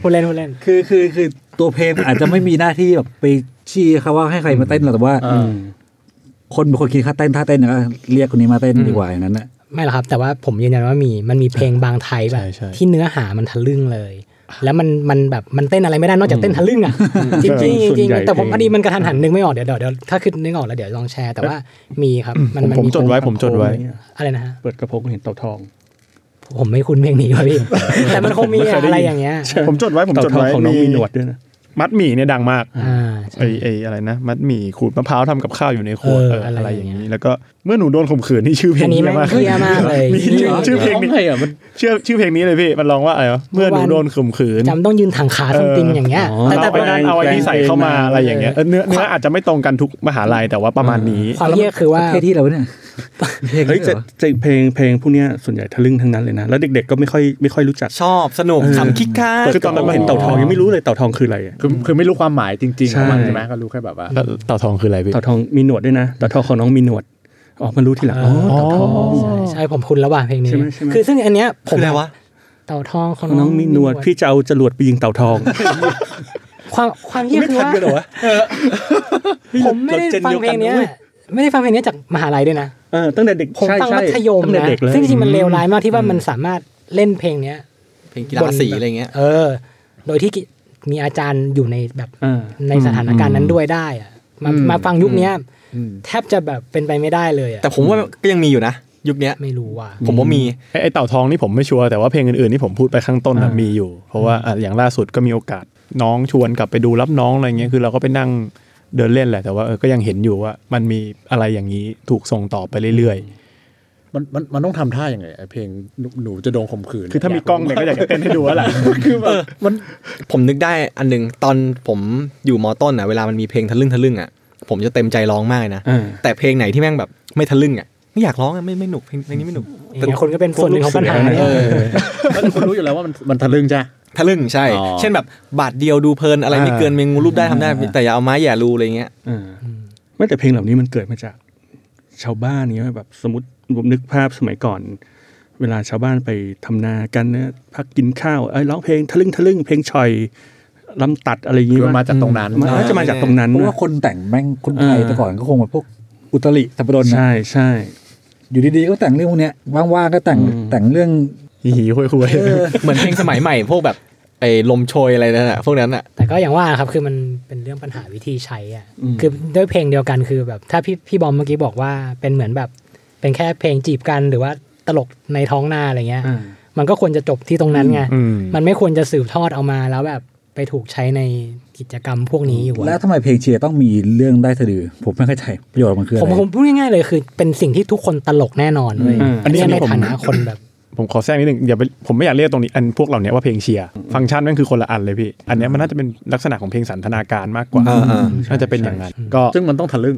พูดเล่นคือตัวเพลงอาจจะไม่มีหน้าที่แบบไปชี้เขาว่าให้ใครมาเต้นหรอกแต่ว่าคนบางคนคิดค่าเต้นท่าเต้นนะเรียกคนนี้มาเต้นดีกว่าอย่างนั้นนะไม่หรอกครับแต่ว่าผมยืนยันว่ามันมีเพลงบางไทยแบบที่เนื้อหามันทะลึ่งเลยแล้วมันแบบมันเต้นอะไรไม่ได้นอกจากเต้นทะลึ่งอ่ะจริงจริงแต่ผมพอดีมันกระทันหันนึกไม่ออกเดี๋ยวถ้าคิดนึกออกแล้วเดี๋ยวลองแชร์แต่ว่ามีครับมันมีผมจดไว้อะไรนะฮะเปิดกระโปรงเห็นเต่าทองผมไม่คุ้นเพลงนี้เลยพี่แต่มันคงมีอะไรอย่างเงี้ยผมจดไว้ของน้องมีหนวดด้วยนะมัดหมี่เนี่ยดังมากไอ้อะไรนะมัดหมี่ขูดมะพร้าวทำกับข้าวอยู่ในครัวอะไรอย่างนี้แล้วก็เมื่อหนูโดนข่มขืนนี่ชื่อเพลงนี้มากเลยมีชื่อเพลงนี้มันชื่อเพลงนี้เลยพี่มันร้องว่าอะไรวะเมื่อหนูโดนข่มขืนจำต้องยืนถังขาติงอย่างเงี้ยแต่ประมาณเอาไอ้นี่ใส่เข้ามาอะไรอย่างเงี้ยเนื้ออาจจะไม่ตรงกันทุกมหาลัยแต่ว่าประมาณนี้ความเยี่ยคือว่าเพลงที่เราเนี่ยเฮ้ยจะเพลงพวกเนี้ยส่วนใหญ่ทะลึ่งทั้งนั้นเลยนะแล้วเด็กๆก็ไม่ค่อยรู้จักชอบสนุกขำคิกคักคือตอนนั้นเห็นเต่าทองยังไม่รู้เลยเต่าทองคืออะไรคือไม่รู้ความหมายจริงๆใช่ไหมก็รู้แค่แบบว่าเต่าทองคืออะไรพี่เต่าทองมีหนวดด้วยนะเต่าทองของน้องมีหนวดออกมารู้ทีหลังอ๋อเต่าทองใช่ผมคุ้นแล้วว่าเพลงนี้คือซึ่งอันเนี้ยผมอะไรวะเต่าทองของน้องมีหนวดพี่จะเอาจรวดไปยิงเต่าทองความเยี่ยมคือว่าผมไม่ได้ฟังเพลงนี้จากมหาลัยด้วยนะตั้งแต่เด็กผมตั้งมัธยมนะซึ่งจริงมันเลวร้ายมากที่ว่ามันสามารถเล่นเพลงเนี้ยเพลงกีฬาสีอะไรเงี้ยโดยที่มีอาจารย์อยู่ในแบบในสถานการณ์นั้นด้วยได้อะมาฟังยุคนี้แทบจะแบบเป็นไปไม่ได้เลยแต่ผมว่าก็ยังมีอยู่นะยุคนี้ไม่รู้ว่าผมว่ามีไอ้เต่าทองนี่ผมไม่ชัวร์แต่ว่าเพลงอื่นๆที่ผมพูดไปข้างต้นมีอยู่เพราะว่าอย่างล่าสุดก็มีโอกาสน้องชวนกลับไปดูรับน้องอะไรเงี้ยคือเราก็ไปนั่งเดินเล่นแหละแต่ว่าก็ยังเห็นอยู่ว่ามันมีอะไรอย่างนี้ถูกส่งต่อไปเรื่อยๆมันต้องทำท่าอย่างไรเพลงหนูจะโดนข่มขืนคือถ้ามีกล้องเนี่ยก็อยากจะเต้นให้ดูแล้วแหละคือมันผมนึกได้อันนึงตอนผมอยู่ม.ต้นอ่ะเวลามันมีเพลงทะลึ่งอ่ะผมจะเต็มใจร้องมากนะแต่เพลงไหนที่แม่งแบบไม่ทะลึ่งอ่ะไม่อยากร้องอ่ะไม่หนุกเพลงนี้ไม่หนุกแต่คนก็เป็นส่วนหนึ่งของปัญหาแล้วคนรู้อยู่แล้วว่ามันทะลึ่งจ้ะทะลึ่งใช่เช่นแบบบาทเดียวดูเพลินอะไรไม่เกินเมงูรูปได้ทำได้แต่อย่าเอาไม้อย่ารูอะไรเงี้ยไม่แต่เพลงเหล่านี้มันเกิดมาจากชาวบ้านเงี้ยแบบสมมติผมนึกภาพสมัยก่อนเวลาชาวบ้านไปทำนากันนะพักกินข้าวไอ้ร้องเพลงทะลึ่งเพลงชอยลำตัดอะไรอย่างงี้มาจากตรงนั้นมันจะมาจากตรงนั้นเพราะว่าคนแต่งแม่งคนไทยแต่ก่อนก็คงแบบพวกอุตริสัปดนใช่อยู่ดีๆก็แต่งเรื่องพวกเนี้ยว่างๆก็แต่งเรื่องหิวๆคุยๆเหมือนเพลงสมัยใหม่พวกแบบไอ้ลมโชยอะไรนั่นน่ะพวกนั้นน่ะแต่ก็อย่างว่าครับคือมันเป็นเรื่องปัญหาวิธีใช้อ่ะคือด้วยเพลงเดียวกันคือแบบถ้าพี่บอมเมื่อกี้บอกว่าเป็นเหมือนแบบเป็นแค่เพลงจีบกันหรือว่าตลกในท้องนาอะไรเงี้ยมันก็ควรจะจบที่ตรงนั้นไงมันไม่ควรจะสืบทอดเอามาแล้วแบบไปถูกใช้ในกิจกรรมพวกนี้อยู่แล้วทำไมเพลงเชียร์ต้องมีเรื่องได้สะดือผมไม่เข้าใจประโยชน์มันคืออะไรผมพูดง่ายๆเลยคือเป็นสิ่งที่ทุกคนตลกแน่นอนเลยอันนี้ในฐานะคนแบบผมขอแทรกนิดนึงอย่าไปผมไม่อยากเรียกตรงนี้อันพวกเหล่านี้ว่าเพลงเชียร์ฟังก์ชันนั่นคือคนละอันเลยพี่อันนี้มันน่าจะเป็นลักษณะของเพลงสันทนาการมากกว่าน่าจะเป็นอย่างนั้นก็ซึ่งมันต้องทะลึ่ง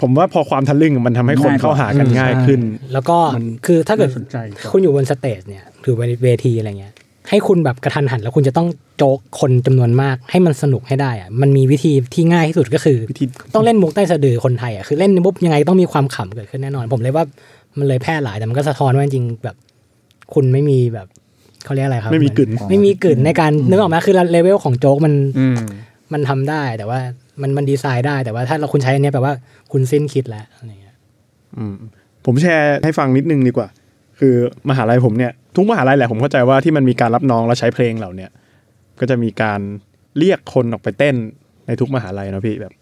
ผมว่าพอความทะลึ่งมันทำให้คนเข้าหากันง่ายขึ้นแล้วก็คือถ้าเกิดคุณอยู่บนสเตจเนี่ยหรือบนเวทีอะไรเงี้ยให้คุณแบบกระทันหันแล้วคุณจะต้องโจ๊กคนจำนวนมากให้มันสนุกให้ได้อะมันมีวิธีที่ง่ายที่สุดก็คือต้องเล่นมุกใต้สะดือคนไทยอ่ะคือเล่นมุกยังไงต้องมีความขำเกิดขึ้นแน่นอนผมเลยว่ามันเลยแพร่หลายแต่มันก็สะท้อนว่าจริงแบบคุณไม่มีแบบเขาเรียกอะไรครับไม่มีกลิ่นในการนึกออกไหมคือเลเวลของโจ๊กมันทำได้แต่ว่ามันดีไซน์ได้แต่ว่าถ้าเราคุณใช้อันนี้แปลว่าคุณสิ้นคิดแล้วอะไรเงี้ยผมแชร์ให้ฟังนิดนึงดีกว่าคือมหาลัยผมเนี่ยทุกมหาลัยแหละผมเข้าใจว่าที่มันมีการรับน้องแล้วใช้เพลงเหล่านี้ก็จะมีการเรียกคนออกไปเต้นในทุกมหาลัยนะพี่แบบ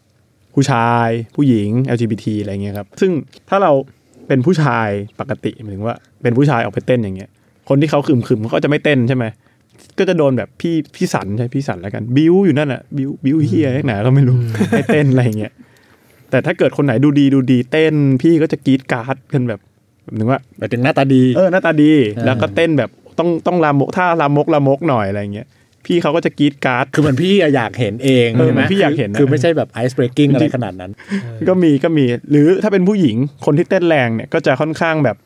ผู้ชายผู้หญิง LGBT อะไรเงี้ยครับซึ่งถ้าเราเป็นผู้ชายปกติหมายถึงว่าเป็นผู้ชายออกไปเต้นอย่างเงี้ยคนที่เขาขึมเขาก็จะไม่เต้นใช่ไหมก็จะโดนแบบพี่สันใช่พี่สันแล้วกันบิ้วอยู่นั่นน่ะบิ้วเฮียไหนก็ไม่รู้ให้เต้นอะไรอย่างเงี้ยแต่ถ้าเกิดคนไหนดูดีเต้นพี่ก็จะกรี๊ดการ์ดกันแบบนึงว่าแบบถึงหน้าตาดีหน้าตาดีแล้วก็เต้นแบบต้องลามกหน่อยอะไรอย่างเงี้ยพี่เขาก็จะกรี๊ดการ์ดคือมันพี่อยากเห็นเองใช่ไหมพี่อยากเห็นคือไม่ใช่แบบไอซ์เบรกกิ้งอะไรขนาดนั้นก็มีหรือถ้าเป็นผู้หญิงคนที่เต้นแรงเนี่ยก็จะค่อนข้างแบบ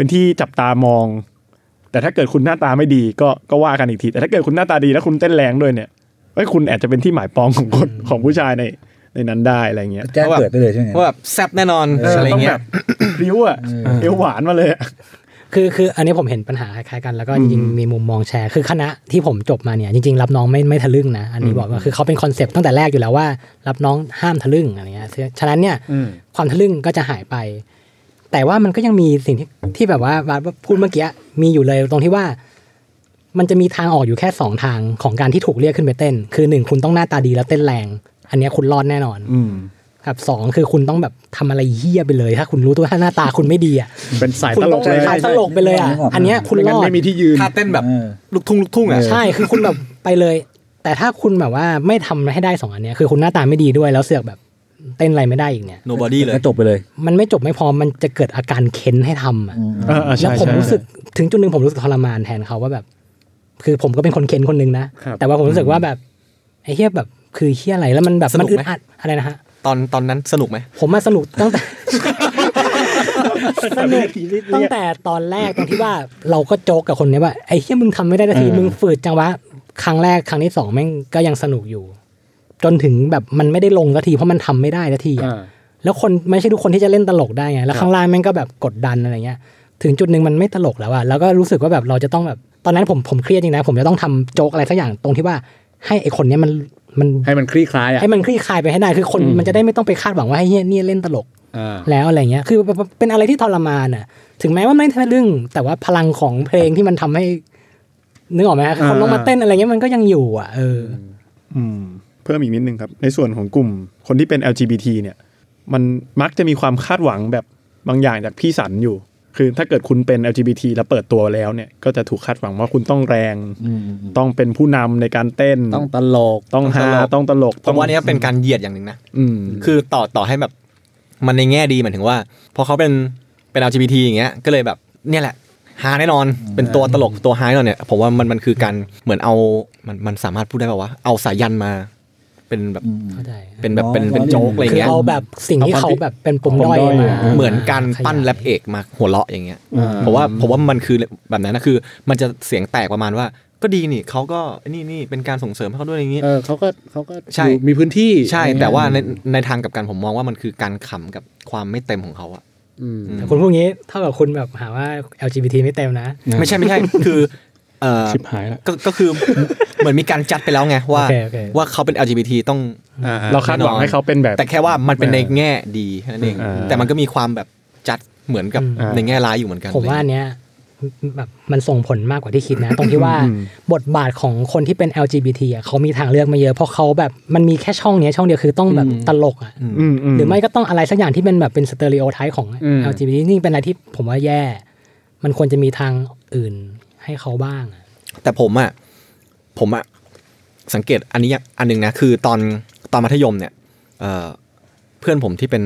เป็นที่จับตามองแต่ถ้าเกิดคุณหน้าตาไม่ดีก็ว่ากันอีกทีแต่ถ้าเกิดคุณหน้าตาดีแล้วคุณเต้นแรงด้วยเนี่ยเอ้ยคุณอาจจะเป็นที่หมายปองของคนของผู้ชายในนั้นได้อะไรเงี้ยแจ้งเกิดได้เลยใช่ไหมว่าแบบแซ่บแน่นอนอะไรเงี้ยริ้วอ่ะเอวหวานมาเลยคืออันนี้ผมเห็นปัญหาคล้ายๆกันแล้วก็จริงมีมุมมองแชร์คือคณะที่ผมจบมาเนี่ยจริงๆรับน้องไม่ทะลึ่งนะอันนี้บอกว่าคือเขาเป็นคอนเซปต์ตั้งแต่แรกอยู่แล้วว่ารับน้องห้ามทะลึ่งอะไรเงี้ยฉะนั้นเนี่ยความทะลึ่งก็จะหายไปแต่ว่ามันก็ยังมีสิ่งที่แบบว่าพูดเมื่อกี้มีอยู่เลยตรงที่ว่ามันจะมีทางออกอยู่แค่2ทางของการที่ถูกเรียกขึ้นไปเต้นคือ1คุณต้องหน้าตาดีแล้วเต้นแรงอันนี้คุณรอดแน่นอนครับ2คือคุณต้องแบบทำอะไรเหี้ยไปเลยถ้าคุณรู้ตัวถ้าหน้าตาคุณไม่ดีอ่ะเป็นสายตลกเลยตลกไปเลยอ่ะอันนี้คุณรอดไม่มีที่ยืนถ้าเต้นแบบลุกทุ่งอ่ะใช่คือคุณแบบไปเลยแต่ถ้าคุณแบบว่าไม่ทำให้ได้2อันนี้คือคุณหน้าตาไม่ดีด้วยแล้วเสือกแบบเต้นอะไรไม่ได้อีกเนี่ย nobody เลยไม่จบไปเลยมันไม่จบไม่พอมันจะเกิดอาการเค้นให้ทำอ่ะแล้วผมรู้สึกถึงจุดนึงผมรู้สึกทรมานแทนเขาว่าแบบคือผมก็เป็นคนเค้นคนนึงนะแต่ว่าผมรู้สึกว่าแบบไอ้เหี้ยแบบคือเหี้ยอะไรแล้วมันแบบมันอึดอัดอะไรนะฮะตอนนั้นสนุกไหมผมมาสนุกตั้งแต่ตอนแรกตอนที่ว่าเราก็โจกกับคนนี้ว่าไอ้เหี้ยมึงทำไม่ได้ทีมึงฝืดจังวะครั้งแรกครั้งที่สองแม่งก็ยังสนุกอยู่จนถึงแบบมันไม่ได้ลงสักทีเพราะมันทำไม่ได้สักทีแล้วคนไม่ใช่ทุกคนที่จะเล่นตลกได้ไงแล้วข้างล่างแม่งก็แบบกดดันอะไรเงี้ยถึงจุดนึงมันไม่ตลกแล้วอะแล้วก็รู้สึกว่าแบบเราจะต้องแบบตอนนั้นผมเครียดจริงนะผมจะต้องทำโจกอะไรสักอย่างตรงที่ว่าให้ไอ้คนนี้มันให้มันคลี่คลายอะให้มันคลี่คลายไปให้ได้คือคนมันจะได้ไม่ต้องไปคาดหวังว่าให้เนี่ยเล่นตลกแล้วอะไรเงี้ยคือเป็นอะไรที่ทรมานอะถึงแม้ว่าไม่ทะลึ่งแต่ว่าพลังของเพลงที่มันทำให้นึกออกไหมฮะคนลงมาเต้นอะไรเงี้ยมันก็ยังอยู่อะเพิ่มอีกนิดนึงครับในส่วนของกลุ่มคนที่เป็น LGBT เนี่ยมันมักจะมีความคาดหวังแบบบางอย่างจากพี่สันอยู่คือถ้าเกิดคุณเป็น LGBT แล้วเปิดตัวแล้วเนี่ยก็จะถูกคาดหวังว่าคุณต้องแรงต้องเป็นผู้นำในการเต้นต้องตลกต้องฮาต้องตลกผมว่านี่เป็นการเหยียดอย่างนึงนะคือต่อให้แบบมันในแง่ดีหมายถึงว่าพอเขาเป็น LGBT อย่างเงี้ยก็เลยแบบเนี่ยแหละฮาแน่นอนเป็นตัวตลกตัวฮาแน่นอนเนี่ยผมว่ามันคือการเหมือนเอามันสามารถพูดได้ป่าววะเอาสายันมาเป็นแบบเป็นโจ๊กอะไรเงี้ยคือเอาแบบสิ่งที่เขาแบบเป็นปมด้อยเหมือนการปั้นแรปเอกมาหัวเราะอย่างเงี้ยผมว่ามันคือแบบนั้นนะคือมันจะเสียงแตกประมาณว่าก็ดีนี่เขาก็นี่เป็นการส่งเสริมให้เขาด้วยอย่างงี้เขาก็ใช่มีพื้นที่ใช่แต่ว่าในทางกับการผมมองว่ามันคือการขำกับความไม่เต็มของเขาอะคนพวกนี้ถ้าแบบคุณแบบหาว่า LGBT ไม่เต็มนะไม่ใช่คือชิบหายแล้วก็คือเหมือนมีการจัดไปแล้วไงว่าเขาเป็น LGBT ต้องเราคาดหวังให้เขาเป็นแบบแต่แค่ว่ามันเป็นในแง่ดีแค่นั้นเองแต่มันก็มีความแบบจัดเหมือนกับในแง่ร้ายอยู่เหมือนกันผมว่าเนี้ยแบบมันส่งผลมากกว่าที่คิดนะตรงที่ว่าบทบาทของคนที่เป็น LGBT อ่ะเขามีทางเลือกมาเยอะเพราะเขาแบบมันมีแค่ช่องเดียวคือต้องแบบตลกอ่ะหรือไม่ก็ต้องอะไรสักอย่างที่เป็นแบบเป็นสเตอริโอไทป์ของ LGBT นี่เป็นอะไรที่ผมว่าแย่มันควรจะมีทางอื่นให้เขาบ้างแต่ผมอะสังเกตอันนี้อันนึงนะคือตอนมัธยมเนี่ยเพื่อนผมที่เป็น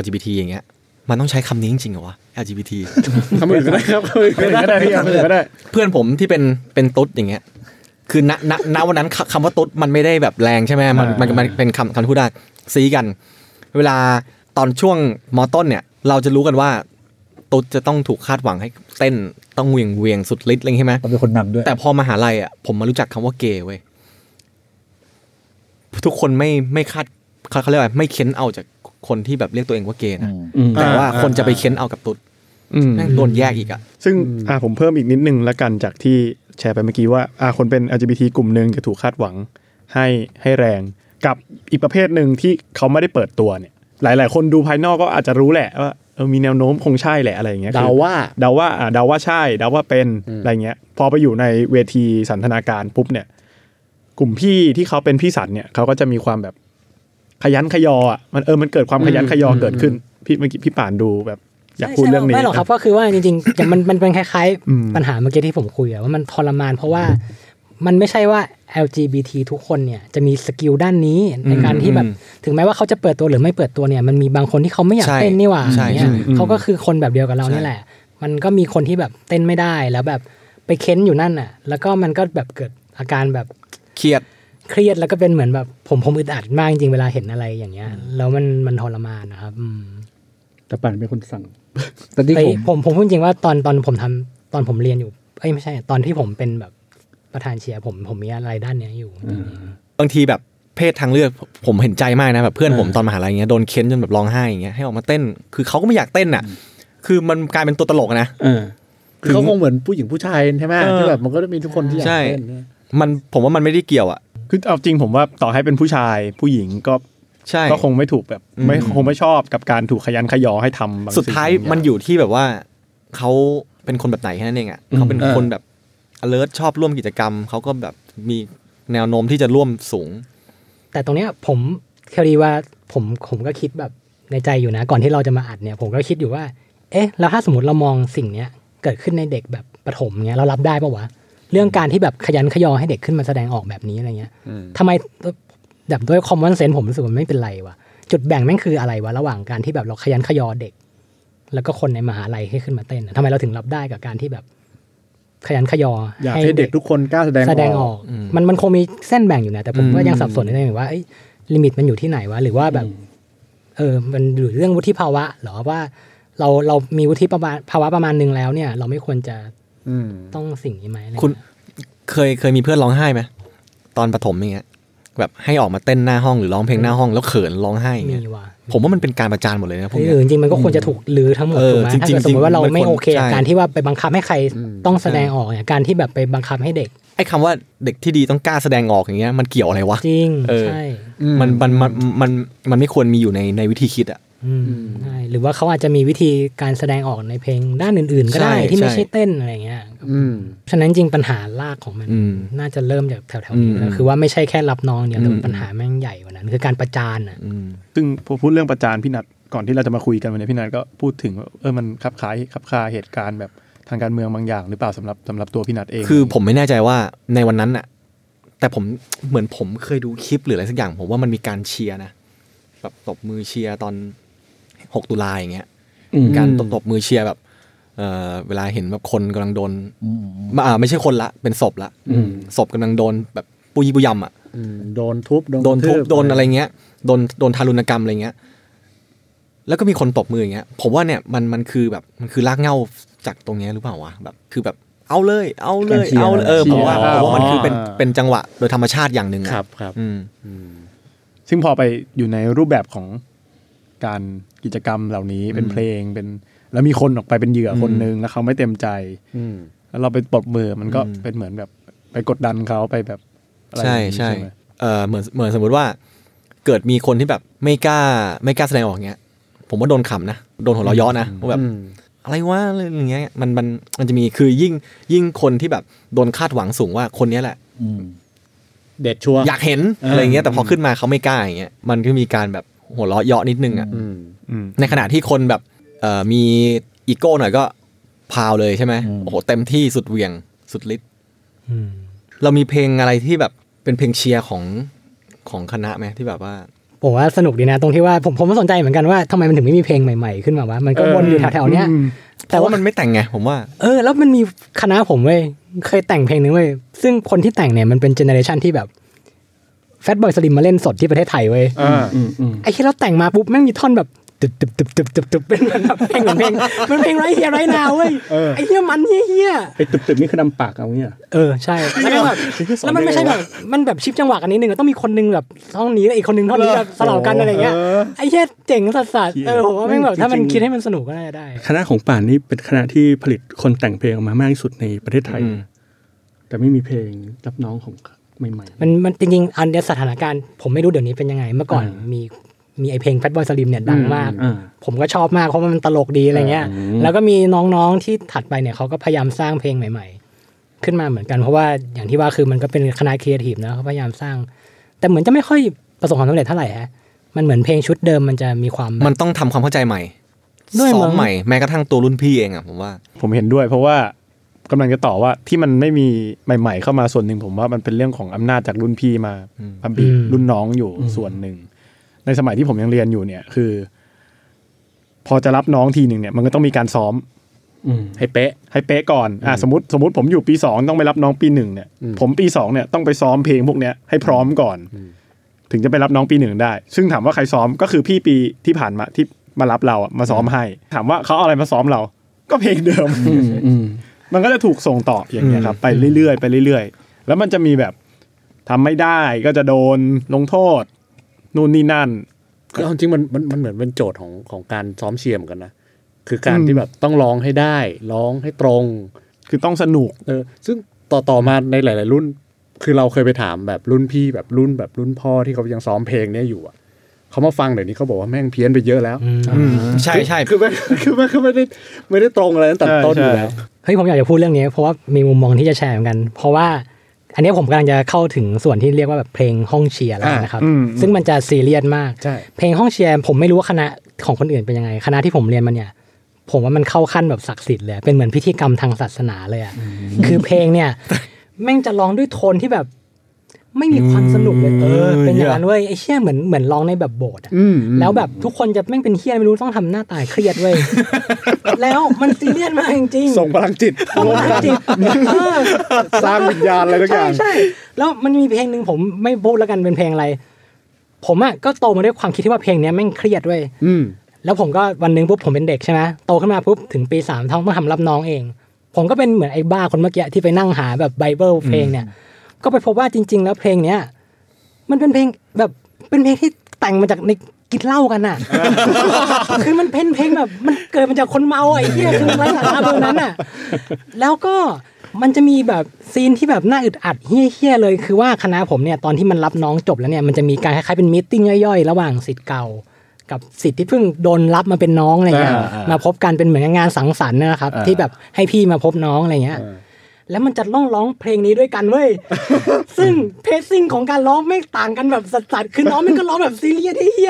LGBT อย่างเงี้ยมันต้องใช้คำนี้จริงๆเหรอวะ LGBT คำอื่นก็ได้ครับไม่ได้เพื่อนผมที่เป็นตุ๊ดอย่างเงี้ยคือณวันนั้นคำว่าตุ๊ดมันไม่ได้แบบแรงใช่ไหมมันเป็นคำพูดได้ซีกันเวลาตอนช่วงม.ต้นเนี่ยเราจะรู้กันว่าตุ๊ดจะต้องถูกคาดหวังให้เต้นต้องเวียงสุดฤทธิ์อะไรใช่ไหมต้องเป็นคนนำด้วยแต่พอมหาลัยอ่ะผมมารู้จักคำว่าเกย์เว้ยทุกคนไม่คาดเขาเรียกว่าไม่เค้นเอาจากคนที่แบบเรียกตัวเองว่าเกย์นะแต่ว่าคนจะไปเค้นเอากับตุ๊ดนั่นโดนแยกอีกอ่ะซึ่งผมเพิ่มอีกนิดนึงละกันจากที่แชร์ไปเมื่อกี้ว่าคนเป็น LGBT กลุ่มนึงจะถูกคาดหวังให้แรงกับอีกประเภทนึงที่เขาไม่ได้เปิดตัวเนี่ยหลายๆคนดูภายนอกก็อาจจะรู้แหละว่ามีแนวโน้มคงใช่แหละอะไรอย่างเงี้ยเดาว่าใช่เดาว่าเป็นอะไรเงี้ยพอไปอยู่ในเวทีสันทนาการปุ๊บเนี่ยกลุ่มพี่ที่เขาเป็นพี่สันเนี่ยเขาก็จะมีความแบบขยันขยออ่ะมันมันเกิดความขยันขยอเกิดขึ้นพี่ป่านดูแบบอยากพูดเรื่องนี้ไม่หรอกครับก็คือว่าจริงๆแต่มันเป็นคล้ายๆปัญหาเมื่อกี้ที่ผมคุยว่ามันทรมานเพราะว่ามันไม่ใช่ว่า LGBT ทุกคนเนี่ยจะมีสกิลด้านนี้ในการที่แบบถึงแม้ว่าเขาจะเปิดตัวหรือไม่เปิดตัวเนี่ยมันมีบางคนที่เขาไม่อยากเต้นนี่หว่าเนี่ยเขาก็คือคนแบบเดียวกับเรานี่แหละมันก็มีคนที่แบบเต้นไม่ได้แล้วแบบไปเค้นอยู่นั่นน่ะแล้วก็มันก็แบบเกิดอาการแบบเครียดแล้วก็เป็นเหมือนแบบผมอึดอัดมากจริงเวลาเห็นอะไรอย่างเงี้ยแล้วมันทรมานนะครับ แต่ป่านเป็นคนสั่งแต่ที่ผมพูดจริงว่าตอนผมทำตอนผมเรียนอยู่เอ้ยไม่ใช่ตอนที่ผมเป็นแบบประธานเชียร์ผมมีอะไรด้านนี้อยู่บางทีแบบเพศทางเลือกผมเห็นใจมากนะแบบเพื่อนผมตอนมหาลัยเงี้ยโดนเค้นจนแบบร้องไห้อย่างเงี้ยให้ออกมาเต้นคือเขาก็ไม่อยากเต้นอ่ะคือมันกลายเป็นตัวตลกนะคือเขาคงเหมือนผู้หญิงผู้ชายใช่ไหมที่แบบมันก็มีทุกคนที่อยากเต้นมันผมว่ามันไม่ได้เกี่ยวอ่ะคือเอาจริงผมว่าต่อให้เป็นผู้ชายผู้หญิงก็คงไม่ถูกแบบไม่คงไม่ชอบกับการถูกขยันขยอให้ทำสุดท้ายมันอยู่ที่แบบว่าเขาเป็นคนแบบไหนแค่นั้นเองอ่ะเขาเป็นคนแบบ alert ชอบร่วมกิจกรรมเขาก็แบบมีแนวโน้มที่จะร่วมสูงแต่ตรงเนี้ยผมแค่ดีว่าผมก็คิดแบบในใจอยู่นะก่อนที่เราจะมาอัดเนี่ยผมก็คิดอยู่ว่าเอ๊ะแล้วถ้าสมมติเรามองสิ่งเนี้ยเกิดขึ้นในเด็กแบบประถมเงี้ยเรารับได้ป่าววะเรื่องการที่แบบขยันขยอให้เด็กขึ้นมาแสดงออกแบบนี้อะไรเงี้ยทำไมแบบด้วยคอมมอนเซนส์ผมรู้สึกว่าไม่เป็นไรวะจุดแบ่งแม่งคืออะไรวะระหว่างการที่แบบเราขยันขยอเด็กแล้วก็คนในมหาลัยให้ขึ้นมาเต้นทำไมเราถึงรับได้กับการที่แบบขยันขยออยากให้เด็กทุกคนกล้าแสดงออกมันคงมีเส้นแบ่งอยู่นะแต่ผมก็ยังสับสนในว่าลิมิตมันอยู่ที่ไหนวะหรือว่าแบบมันหรือเรื่องวุฒิภาวะหรอว่าเรามีวุฒิภาวะประมาณนึงแล้วเนี่ยเราไม่ควรจะต้องสิ่งนี้ไหมคุณเคยมีเพื่อนร้องไห้ไหมตอนประถมอย่างเงี้ยแบบให้ออกมาเต้นหน้าห้องหรือร้องเพลงหน้าห้องแล้วเขินร้องไห้อย่างเงี้ยผมว่ามันเป็นการประจานหมดเลยนะพวกนี้จริงๆมันก็ควรจะถูกลือทั้งหมดถูกไหมถ้าเกิดสมมติว่าเราไม่โอเคการที่ว่าไปบังคับให้ใครต้องแสดงออกเนี่ยการที่แบบไปบังคับให้เด็กไอ้คำว่าเด็กที่ดีต้องกล้าแสดงออกอย่างเงี้ยมันเกี่ยวอะไรวะจริงใช่มันไม่ควรมีอยู่ในวิธีคิดอ่ะใช่หรือว่าเขาอาจจะมีวิธีการแสดงออกในเพลงด้านอื่นๆก็ได้ที่ไม่ใช่เต้นอะไรเงี้ยฉะนั้นจริงปัญหารากของมันน่าจะเริ่มจากแถวๆนี้นะคือว่าไม่ใช่แค่รับน้องเดียวแต่ปัญหาแม่งใหญ่กว่านั้นคือการประจานอ่ะซึ่งพอพูดเรื่องประจานพี่นัทก่อนที่เราจะมาคุยกันวันนี้พี่นัทก็พูดถึงว่ามันคับคายเหตุการณ์แบบทางการเมืองบางอย่างหรือเปล่าสำหรับตัวพี่นัทเองคือผมไม่แน่ใจว่าในวันนั้นอ่ะแต่ผมเหมือนผมเคยดูคลิปหรืออะไรสักอย่างผมว่ามันมีการเชียร์นะแบบตบมือเชียร์ตอน6ตุลาอย่างเงี้ยการตบมือเชียร์แบบเวลาเห็นแบบคนกำลังโดนไม่ใช่คนละเป็นศพละศพกำลังโดนแบบปุยปุยยำอ่ะโดนทุบโดนอะไรเงี้ยโดนทารุณกรรมอะไรเงี้ยแล้วก็มีคนตบมืออย่างเงี้ยผมว่าเนี่ยมันคือแบบมันคือรากเหง้าจากตรงเนี้ยหรือเปล่าวะแบบคือแบบเอาเลยผมว่ามันคือเป็นจังหวะโดยธรรมชาติอย่างนึงครับซึ่งพอไปอยู่ในรูปแบบของการกิจกรรมเหล่านี้เป็นเพลงเป็นแล้วมีคนออกไปเป็นเหยื่อคนนึงแล้วเขาไม่เต็มใจแล้วเราไปปรบมือมันก็เป็นเหมือนแบบไปกดดันเขาไปแบบอะไรใช่เหมือนสมมติว่าเกิดมีคนที่แบบไม่กล้าแสดงออกเงี้ยผมว่าโดนขำนะโดนหัวเราะย้อนนะว่าแบบอะไรวะอะไรอย่างเงี้ยมันจะมีคือยิ่งคนที่แบบโดนคาดหวังสูงว่าคนนี้แหละเด็ดชัวอยากเห็นอะไรอย่างเงี้ยแต่พอขึ้นมาเขาไม่กล้าอย่างเงี้ยมันก็มีการแบบหัวเราะเยาะนิดนึงอ่ะในขณะที่คนแบบมีอีโก้หน่อยก็พาวเลยใช่ไหมโอ้โหเต็มที่สุดเหวี่ยงสุดฤทธิ์เรามีเพลงอะไรที่แบบเป็นเพลงเชียร์ของคณะไหมที่แบบว่าผมว่าสนุกดีนะตรงที่ว่าผมก็สนใจเหมือนกันว่าทำไมมันถึงไม่มีเพลงใหม่ๆขึ้นมาวะมันก็วนอยู่แถวๆเนี้ยแต่ว่ามันไม่แต่งไงผมว่าแล้วมันมีคณะผมเว้ยเคยแต่งเพลงนึงเว้ยซึ่งคนที่แต่งเนี่ยมันเป็นเจเนอเรชันที่แบบแฟตบอยสลิมมาเล่นสดที่ประเทศไทยเว้ยไอ้ที่เราแต่งมาปุ๊บแม่งมีท่อนแบบตึบเป็นแบบเพลงมันเพลงไรเฮียไรนาวเว้ยไอ้เฮียมันเฮียไอ้ตึบนี่คือนำปากเอาเงี้ยใช่แล้วแบบแล้วมันไม่ใช่แบบมันแบบชิปจังหวะกันนิดนึงต้องมีคนนึงแบบท่อนนี้แล้วอีกคนนึงท่อนนี้แบบสลับกันอะไรเงี้ยไอ้เฮียเจ๋งสัสผมว่าแม่งแบบถ้ามันคิดให้มันสนุกก็ได้คณะของป่านนี่เป็นคณะที่ผลิตคนแต่งเพลงออกมามากที่สุดในประเทศไทยแต่ไม่มีเพลงรับน้องของใหม่มันจริงๆอันสถานการณ์ผมไม่รู้เดี๋ยวนี้เป็นยังไงเมื่อก่อนมีไอเพลง Fat Boy Slim เนี่ยดังมากผมก็ชอบมากเพราะมันตลกดีอะไรเงี้ยแล้วก็มีน้องๆที่ถัดไปเนี่ยเขาก็พยายามสร้างเพลงใหม่ๆขึ้นมาเหมือนกันเพราะว่าอย่างที่ว่าคือมันก็เป็นคณะครีเอทีฟนะเขาพยายามสร้างแต่เหมือนจะไม่ค่อยประสบความสำเร็จเท่าไหร่ฮะมันเหมือนเพลงชุดเดิมมันจะมีความมันต้องทำความเข้าใจใหม่ซ้อมใหม่แม้กระทั่งตัวรุ่นพี่เองอ่ะผมว่าผมเห็นด้วยเพราะว่ากำลังจะต่อว่าที่มันไม่มีใหม่ๆเข้ามาส่วนหนึ่งผมว่ามันเป็นเรื่องของอำนาจจากรุ่นพี่มาบีบรุ่นน้องอยู่ส่วนหนึ่งในสมัยที่ผมยังเรียนอยู่เนี่ยคือพอจะรับน้องทีหนึ่งเนี่ยมันก็ต้องมีการซ้อมให้เป๊ะก่อนสมมติผมอยู่ปีสองต้องไปรับน้องปีหนึ่งเนี่ยผมปีสองเนี่ยต้องไปซ้อมเพลงพวกเนี้ยให้พร้อมก่อนถึงจะไปรับน้องปีหนึ่งได้ซึ่งถามว่าใครซ้อมก็คือพี่ปีที่ผ่านมาที่ มารับเรามาซ้อมให้ถามว่าเขาเอาอะไรมาซ้อมเราก็เพลงเดิมมันก็จะถูกส่งต่ออย่างเงี้ยครับไปเรื่อยๆไปเรื่อยๆแล้วมันจะมีแบบทำไม่ได้ก็จะโดนลงโทษนู่นนี่นั่นคือจริงมันเหมือนเป็นโจทย์ของการซ้อมเชียร์เหมือนกันนะคือการที่แบบต้องร้องให้ได้ร้องให้ตรงคือต้องสนุกซึ่งต่อมาในหลายๆรุ่นคือเราเคยไปถามแบบรุ่นพี่แบบรุ่นพ่อที่เขายังซ้อมเพลงนี้อยู่อ่ะเขามาฟังเดี๋ยวนี้เขาบอกว่าแม่งเพี้ยนไปเยอะแล้วใช่ใช่คือไม่ได้ตรงอะไรตั้งแต่ต้นอยู่แล้วเฮ้ยผมอยากจะพูดเรื่องนี้เพราะว่ามีมุมมองที่จะแชร์เหมือนกันเพราะว่าอันนี้ผมกำลังจะเข้าถึงส่วนที่เรียกว่าแบบเพลงห้องเชียร์แล้วนะครับซึ่งมันจะซีเรียสมากเพลงห้องเชียร์ผมไม่รู้ว่าคณะของคนอื่นเป็นยังไงคณะที่ผมเรียนมาเนี่ยผมว่ามันเข้าขั้นแบบศักดิ์สิทธิ์เลยเป็นเหมือนพิธีกรรมทางศาสนาเลยอ่ะคือเพลงเนี่ยแม่งจะร้องด้วยโทนที่แบบไม่มีความสนุกเลยเป็นอย่างนั้นเว้ยไอ้เชี่ยเหมือนร้องในแบบโบสถ์อ่ะแล้วแบบทุกคนจะแม่งเป็นเฮี้ยไม่รู้ต้องทำหน้าตาเครียดเว้ยแล้วมันซีเรียสมากจริงๆส่งพลังจิตสร้างวิญญาณอะไรต่างๆใช่ๆแล้วมันมีเพลงนึงผมไม่พูดแล้วกันเป็นเพลงอะไรผมอ่ะก็โตมาด้วยความคิดที่ว่าเพลงนี้แม่งเครียดเว้ยแล้วผมก็วันนึงปุ๊บผมเป็นเด็กใช่ไหมโตขึ้นมาปุ๊บถึงปี3ต้องมาทำรับน้องเองผมก็เป็นเหมือนไอ้บ้าคนเมื่อกี้ที่ไปนั่งหาแบบไบเบิลเพลงเนี่ยก็ไปพบว่าจริงๆแล้วเพลงเนี้ยมันเป็นเพลงแบบเป็นเพลงที่แต่งมาจากในกินเหล้ากันน่ะคือมันเป็นเพลงแบบมันเกิดมาจากคนเมาไอ้เหี้ยคือไร้สาระแบบนั้นน่ะแล้วก็มันจะมีแบบซีนที่แบบน่าอึดอัดเหี้ยๆเลยคือว่าคณะผมเนี่ยตอนที่มันรับน้องจบแล้วเนี่ยมันจะมีการคล้ายๆเป็นมีตติ้งย่อยๆระหว่างศิษย์เก่ากับศิษย์ที่เพิ่งโดนรับมาเป็นน้องอะไรเงี้ยมาพบกันเป็นเหมือนงานสังสรรค์นะครับที่แบบให้พี่มาพบน้องอะไรเงี้ยแล้วมันจะร้องเพลงนี้ด้วยกันเว้ย ซึ่งเพซซิ่งของการร้องไม่ต่างกันแบบสัดๆคือน้องมันก็ร้องแบบซีเรียสเฮีย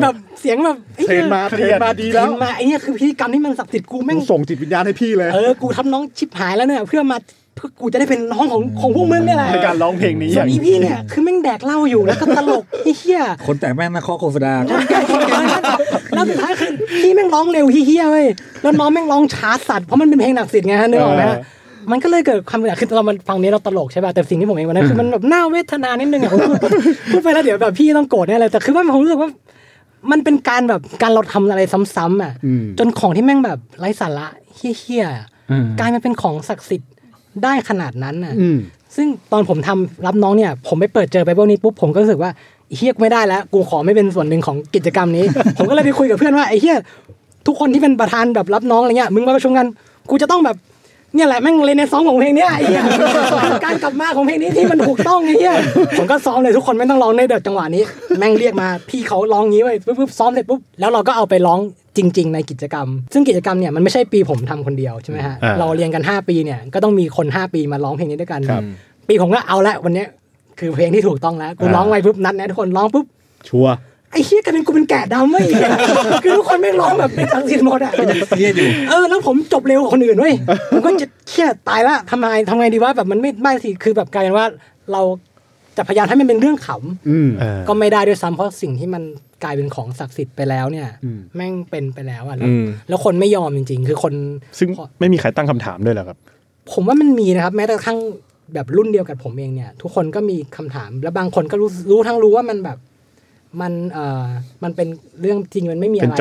แบบเสียงแบบเทรนมาดีแล้วมาไอ้เนี่ยคือพิธีกรรมที่มันศักดิ์สิทธิ์กูแม่งส่งจิตวิญญาณให้พี่เลยกูทำน้องชิบหายแล้วเนี่ยเพื่อมากูจะได้เป็นน้องของพวกมึงนี่แหละในการร้องเพลงนี้อย่างนี้พี่เนี่ยคือแม่งแดกเหล้าอยู่แล้วก็ตลกเฮียคนแต่แม่งมาข้อโฆษณาแล้วสุดท้ายคือพี่แม่งร้องเร็วเฮียเว้ยแล้วน้องแม่งร้องช้าสัตว์เพราะมันเป็นเพลงหนักศิษย์ไงฮะนึกออกไหมมันก็เลยเกิดความแบบคือเรามันฟังนี้เราตลกใช่ป่ะแต่สิ่งที่ผมเองวันนั้นคือมันแบบน่าเวทนานิดนึงอ่ะพูดไปแล้วเดี๋ยวแบบพี่ต้องโกรธเนี่ยอะไรแต่คือว่าผมรู้สึกว่ามันเป็นการแบบการเราทำอะไรซ้ำๆอ่ะจนของที่แม่งแบบไร้สาระเหี้ยๆกลายมาเป็นของศักดิ์สิทธิ์ได้ขนาดนั้นน่ะซึ่งตอนผมทำรับน้องเนี่ยผมไปเปิดเจอไบเบิลนี้ปุ๊บผมก็รู้สึกว่าเหี้ยไม่ได้แล้วกูขอไม่เป็นส่วนหนึ่งของกิจกรรมนี้ผมก็เลยไปคุยกับเพื่อนว่าไอ้เหี้ยทุกคนที่เป็นประธานแบบรับน้องอะไรเงี้ยมึงมาประชุมกันกูจะต้องแบบเนี่ยแหละแม่งเล่นในซ้อมของเพลงเนี้ยไอ้เหี้ยการกลับมาของเพลงนี้ที่มันถูกต้องไอ้เหี้ยผมก็ซ้อมเลยทุกคนไม่ต้องร้องในเด็ดจังหวะนี้แม่งเรียกมาพี่เขาร้องงี้ไว้ปุ๊บซ้อมเสร็จปุ๊บแล้วเราก็เอาไปร้องจริงๆในกิจกรรมซึ่งกิจกรรมเนี่ยมันไม่ใช่ปีผมทำคนเดียวใช่ไหมฮะเราเรียนกัน5ปีเนี่ยก็ต้องมีคน5ปีมาร้องเพลงนี้ด้วยกันปีผมก็เอาละวันนี้คือเพลงที่ถูกต้องแล้วกูร้องไว้ปุ๊บนัดแนะทุกคนร้องปุ๊บชัวร์ไอ้เหี้ยกันเป็นกูเป็นแกะดำเว้ยคือทุกคนไม่ร้องแบบเป็นสังสิทธิ์หมดอ่ะเหี้ยอยู่แล้วผมจบเร็วกว่าคนอื่นเว้ยผมก็จะเครียดตายละทำไงดีวะแบบมันไม่สิคือแบบกลายเป็นว่าเราจะพยายามให้มันเป็นเรื่องขำก็ไม่ได้ด้วยซ้ำเพราะสิ่งที่มันกลายเป็นของศักดิ์สิทธิ์ไปแล้วเนี่ยแม่งเป็นไปแล้วอ่ะแล้วคนไม่ยอมจริงๆคือคนซึ่งไม่มีใครตั้งคำถามด้วยหรอครับผมว่ามันมีนะครับแม้แต่ทั้งแบบรุ่นเดียวกับผมเองเนี่ยทุกคนก็มีคำถามและบางคนก็รู้ทั้งรู้ว่ามันแบบมันเป็นเรื่องจริงมันไม่มีอะไรเป็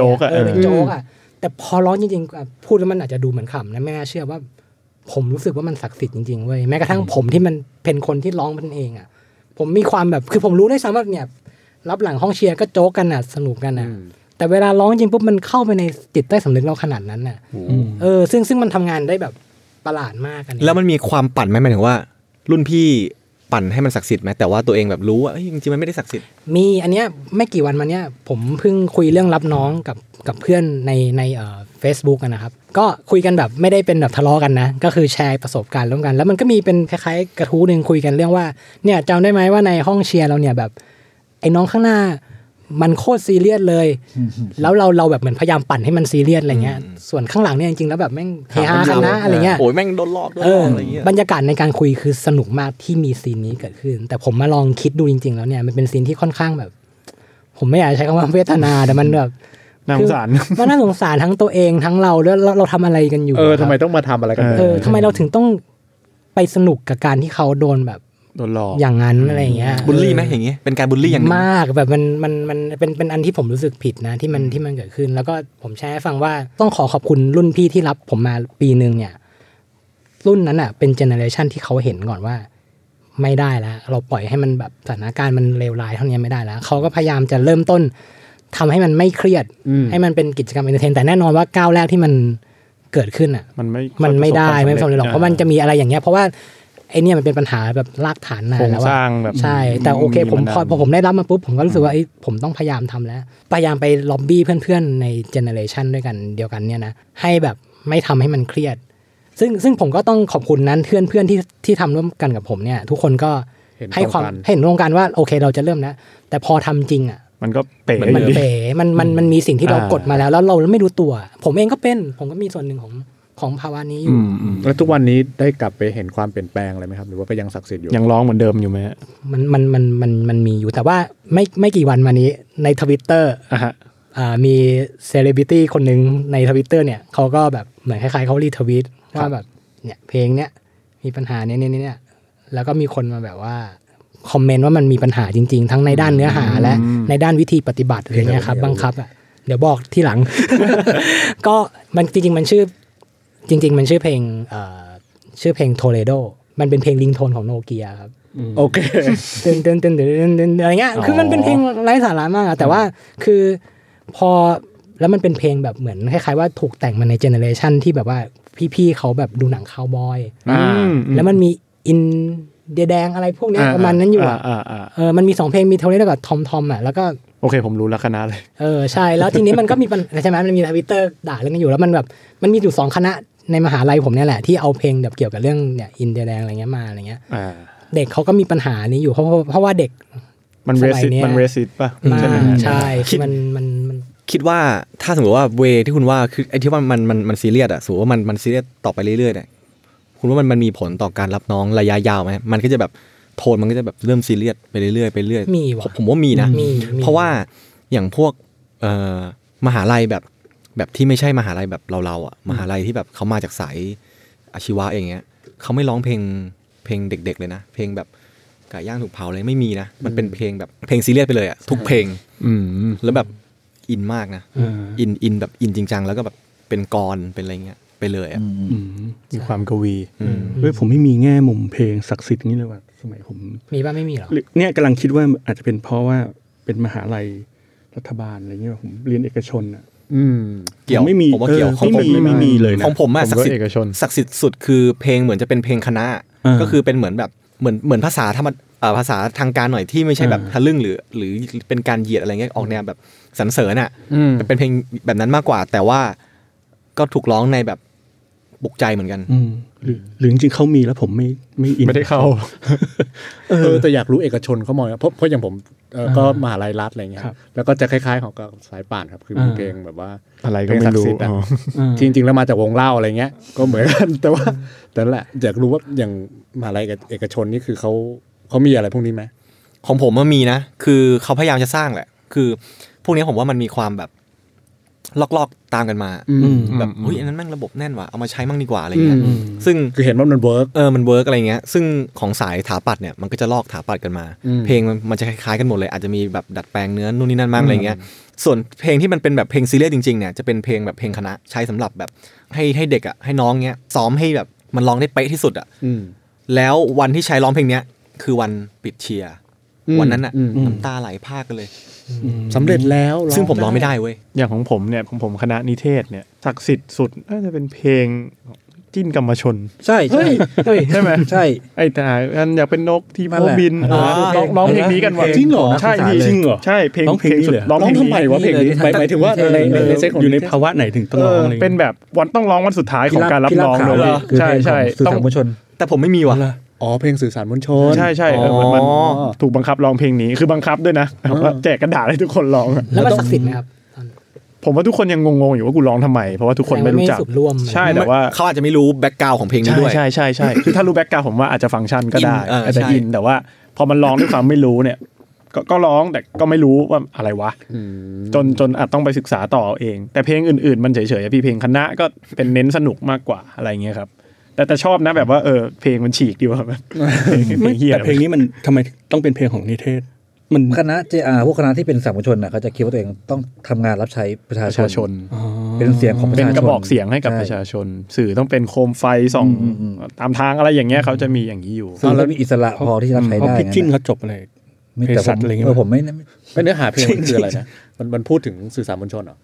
นโจ๊กอ่ะแต่พอร้องจริงๆพูดแล้วมันอาจจะดูเหมือนขำนะไม่น่าเชื่อว่าผมรู้สึกว่ามันศักดิ์สิทธิ์จริงๆเว้ยแม้กระทั่งผมที่มันเป็นคนที่ร้องมันเองอ่ะผมมีความแบบคือผมรู้ได้ซ้ำว่าเนี่ยรับหลังห้องเชียร์ก็โจ๊กกันอ่ะสนุกกันอ่ะแต่เวลาร้องจริงปุ๊บมันเข้าไปในจิตใต้สำนึกเราขนาดนั้นอ่ะซึ่งมันทำงานได้แบบประหลาดมากอันนี้แล้วมันมีความปั่นไหมหมายถึงว่ารุ่นพี่ปั่นให้มันศักดิ์สิทธิ์ไหมแต่ว่าตัวเองแบบรู้ว่าจริงๆมันไม่ได้ศักดิ์สิทธิ์มีอันเนี้ยไม่กี่วันมาเนี้ยผมเพิ่งคุยเรื่องรับน้องกับเพื่อนในFacebook กันนะครับก็คุยกันแบบไม่ได้เป็นแบบทะเลาะกันนะก็คือแชร์ประสบการณ์ร่วมกันแล้วมันก็มีเป็นคล้ายๆกระทู้นึงคุยกันเรื่องว่าเนี่ยจำได้ไหมว่าในห้องเชียร์เราเนี่ยแบบไอ้น้องข้างหน้ามันโคตรซีเรียสเลยแล้วเราแบบเหมือนพยายามปั่นให้มันซีเรียสอะไรเงี้ยส่วนข้างหลังเนี่ยจริงๆแล้วแบบแม่งเฮฮากันนะอะไรเงี้ยโอ้ยแม่งโดนหลอกด้วยอะไรเงี้ยบรรยากาศในการคุยคือสนุกมากที่มีซีนนี้เกิดขึ้นแต่ผมมาลองคิดดูจริงๆแล้วเนี่ยมันเป็นซีนที่ค่อนข้างแบบผมไม่อยากใช้คำว่าเวทนาแต่มันแบบน่าสงสารมันน่าสงสารทั้งตัวเองทั้งเราแล้วเราทำอะไรกันอยู่ทำไมต้องมาทำอะไรกันทำไมเราถึงต้องไปสนุกกับการที่เขาโดนแบบ โดนหลอกอย่างนั้นอะไรเงี้ยบูลลี่ไหมอย่างเงี้ยเป็นการบูลลี่อย่างมากแบบมันเป็นอันที่ผมรู้สึกผิดนะที่มันเกิดขึ้นแล้วก็ผมแชร์ให้ฟังว่าต้องขอบคุณรุ่นพี่ที่รับผมมาปีนึงเนี่ยรุ่นนั้นอ่ะเป็นเจเนอเรชันที่เขาเห็นก่อนว่าไม่ได้แล้วเราปล่อยให้มันแบบสถานการณ์มันเลวร้ายเท่านี้ไม่ได้แล้วเขาก็พยายามจะเริ่มต้นทำให้มันไม่เครียดให้มันเป็นกิจกรรมเอนเตอร์เทนแต่แน่นอนว่าก้าวแรกที่มันเกิดขึ้นอ่ะมันไม่ได้ไม่สมหรอกเพราะมันจะมีอะไรอย่างเงี้ยเพราะว่าไอ้เนี่ยมันเป็นปัญหาแบบรากฐานนะแล้วว่าใช่แต่โอเคผมพอผมได้รับมาปุ๊บผมก็รู้สึกว่าผมต้องพยายามทำแล้วพยายามไปล็อบบี้เพื่อนๆในเจเนอเรชันด้วยกันเดียวกันเนี่ยนะให้แบบไม่ทำให้มันเครียดซึ่งผมก็ต้องขอบคุณนั้นเพื่อนที่ทำร่วมกันกับผมเนี่ยทุกคนก็ให้ความเห็นตรงกันว่าโอเคเราจะเริ่มแล้วแต่พอทำจริงอ่ะมันก็เป๋มันมีสิ่งที่เรากดมาแล้วเราไม่รู้ตัวผมเองก็เป็นผมก็มีส่วนหนึ่งของภาวะนี้อยู่แล้วทุกวันนี้ได้กลับไปเห็นความเปลี่ยนแปลงอะไรไหมครับหรือว่าก็ยังศักดิ์สิทธิ์อยู่ยังร้องเหมือนเดิมอยู่ไหมมันมีอยู่แต่ว่าไม่กี่วันมานี้ใน Twitter มีเซเลบริตี้คนหนึ่งใน Twitter เนี่ยเขาก็แบบเหมือนคล้ายๆเขารีทวีตว่าแบบเนี่ยเพลงเนี้ยมีปัญหาเนี่ยแล้วก็มีคนมาแบบว่าคอมเมนต์ว่ามันมีปัญหาจริงๆทั้งในด้านเนื้อหาและในด้านวิธีปฏิบัติอะไรเงี้ยครับบังคับอ่ะเดี๋ยวบอกที่หลังก็มันจริงๆมันชื่อเพลงชื่อเพลงโทเลโดมันเป็นเพลงริงโทนของโนเกียครับโอเคเดินอะไรเงี้ยคือมันเป็นเพลงไร้สาระมากแต่ว่าคือพอแล้วมันเป็นเพลงแบบเหมือนคล้ายๆว่าถูกแต่งมาในเจเนอเรชันที่แบบว่าพี่ๆเขาแบบดูหนังคาวบอยแล้วมันมีอินเดียแดงอะไรพวกนี้ประมาณนั้นอยู่อ่ะมันมี2เพลงมีเทเลโดกับทอมอ่ะแล้วก็โอเคผมรู้ละคณะเลยใช่แล้วทีนี้มันก็มีใช่ไหมมันมี Twitter ด่าเรื่องนี้อยู่แล้วมันแบบมันมีอยู่2คณะในมหาลัยผมเนี่ยแหละที่เอาเพลงแบบเกี่ยวกับเรื่องเนี่ยอินเดียแดงอะไรเงี้ยมาอะไรเงี้ยเด็กเขาก็มีปัญหานี้อยู่เพราะว่าเด็กมันเรสิสป่ะใช่มันคิดว่าถ้าสมมติว่าเวที่คุณว่าคือไอ้ที่ว่ามันซีเรียสอ่ะสมมติว่ามันซีเรียสต่อไปเรื่อยๆเนี่ยคุณว่ามันมีผลต่อการรับน้องระยะยาวไหมมันก็จะแบบโทนมันก็จะแบบเริ่มซีเรียสไปเรื่อยๆไปเรื่อยผมว่ามีนะเพราะว่าอย่างพวกมหาลัยแบบที่ไม่ใช่มหาลัยแบบเราๆอ่ะมหาลัยที่แบบเขามาจากสายอาชีวะอย่างเงี้ยเขาไม่ร้องเพลงเด็กๆเลยนะเพลงแบบไก่ย่างถูกเผาเลยไม่มีนะมันเป็นเพลงแบบเพลงซีเรียสไปเลยอ่ะทุกเพลงแล้วแบบอินมากนะอินแบบอินจริงจังแล้วก็แบบเป็นกรเป็นอะไรเงี้ยไปเลยอ่ะมีความกวีด้วยผมไม่มีแง่มุมเพลงศักดิ์สิทธิ์นี่เลยว่าสมัยผมมีบ้างไม่มีหรอเนี่ยกำลังคิดว่าอาจจะเป็นเพราะว่าเป็นมหาลัยรัฐบาลอะไรเงี้ยผมเรียนเอกชนอ่ะเกี่ยวไม่มีผมว่าเกี่ยวไม่มีเลยนะของผมอะศักดิ์สิทธิ์สุดคือเพลงเหมือนจะเป็นเพลงคณะก็คือเป็นเหมือนแบบเหมือนภาษาธรรมภาษาทางการหน่อยที่ไม่ใช่แบบทะลึ่งหรือเป็นการเหยียดอะไรเงี้ยออกแนวแบบสรรเสริญอ่ะเป็นเพลงแบบนั้นมากกว่าแต่ว่าก็ถูกร้องในแบบปลุกใจเหมือนกันหรือจริงๆเขามีแล้วผมไม่อินไม่ได้เข้าแต่อยากรู้เอกชนเขามองเพราะอย่างผมก็มหาลัยรัฐอะไรเงี้ยแล้วก็จะคล้ายๆของสายป่านครับคือเพลงแบบว่าอะไรก็ไม่รู้จริงๆแล้วมาจากวงเล่าอะไรเงี้ยก็เหมือนกันแต่แหละอยากรู้ว่าอย่างมหาลัยเอกชนนี่คือเขามีอะไรพวกนี้ไหมของผมมันมีนะคือเขาพยายามจะสร้างแหละคือพวกนี้ผมว่ามันมีความแบบลอกๆตามกันมาแบบเฮ้ยอันนั้นแม่งระบบแน่นว่ะเอามาใช้มั่งดีกว่าอะไรเงี้ยซึ่งคือเห็นว่ามันเวิร์กมันเวิร์กอะไรเงี้ยซึ่งของสายถาปัดเนี่ยมันก็จะลอกถาปัดกันมาเพลงมันจะคล้ายๆกันหมดเลยอาจจะมีแบบดัดแปลงเนื้อนู่นนี่นั่นมากอะไรเงี้ยส่วนเพลงที่มันเป็นแบบเพลงซีเรียสจริงๆเนี่ยจะเป็นเพลงแบบเพลงคณะใช้สำหรับแบบให้เด็กอ่ะให้น้องเงี้ยซ้อมให้แบบมันร้องได้เป๊ะที่สุดอ่ะแล้ววันที่ใช้ร้องเพลงเนี้ยคือวันปิดเชียร์วันนั้นอ่ะน้ำตาไหลพรากกันเลยสำเร็จแล้วซึ่งผมร้องไม่ได้เว้ยอย่างของผมเนี่ยของผมคณะนิเทศเนี่ยศักดิ์สิทธิ์สุดน่าจะเป็นเพลงจิ้นกรรมชนใช่ใช่ใช่ไหมใช่ไอ้ทหารอยากเป็นนกที่พบินร้องเพลงนี้กันว่ะจริงเหรอใช่จริงเหรอใช่เพลงสุดร้องทำไมวะเพลงนี้หมายถึงว่าในเซ็ตอยู่ในภาวะไหนถึงต้องร้องเป็นแบบวันต้องร้องวันสุดท้ายของการรับน้องเลยใช่ใช่ต้องกรรมชนแต่ผมไม่มีว่ะอ๋อเพลงสื่อสารมวลชนใช่ใช่มันถูกบังคับร้องเพลงนี้คือบังคับด้วยนะแจกกระดาษให้ทุกคนร้องแล้วมันศักดิ์สิทธิ์ไหมครับผมว่าทุกคนยังงงๆอยู่ว่ากูร้องทำไมเพราะว่าทุกคนไม่รู้จักใช่แต่ว่าเขาอาจจะไม่รู้แบ็คกราวด์ของเพลงนี้ด้วยใช่ใช่ใช่คือถ้ารู้แบ็คกราวด์ผมว่าอาจจะฟังก์ชันก็ได้อาจจะอินแต่ว่าพอมันร้องด้วยความไม่รู้เนี่ยก็ร้องแต่ก็ไม่รู้ว่าอะไรวะจนอาจต้องไปศึกษาต่อเองแต่เพลงอื่นๆมันเฉยๆพี่เพลงคณะก็เป็นเน้นสนุกมากกว่าอะไรเงี้ยครับ แต่ชอบนะแบบว่าเพลงมันฉีกดีว่าแต่เพลงนี้มันทำไมต้องเป็นเพลงของนิเทศมันคณะ JR พวกคณะที่เป็นสามัญชนน่ะเขาจะคิดว่าตัวเองต้องทำงานรับใช้ประชาชนเป็นเสียงของประชาชนเป็นกระบอกเสียงให้กับประชาชนสื่อต้องเป็นโคมไฟส่องตามทางอะไรอย่างเงี้ยเขาจะมีอย่างนี้อยู่แล้วมีอิสระพอที่จะรับใช้ได้พิชชิ่งเขาจบอะไรเพศสัตว์อะไรเงี้ยผมไม่เนื้อหาเพลงคืออะไรนะมันพูดถึงสื่อสามัญชนเหรอ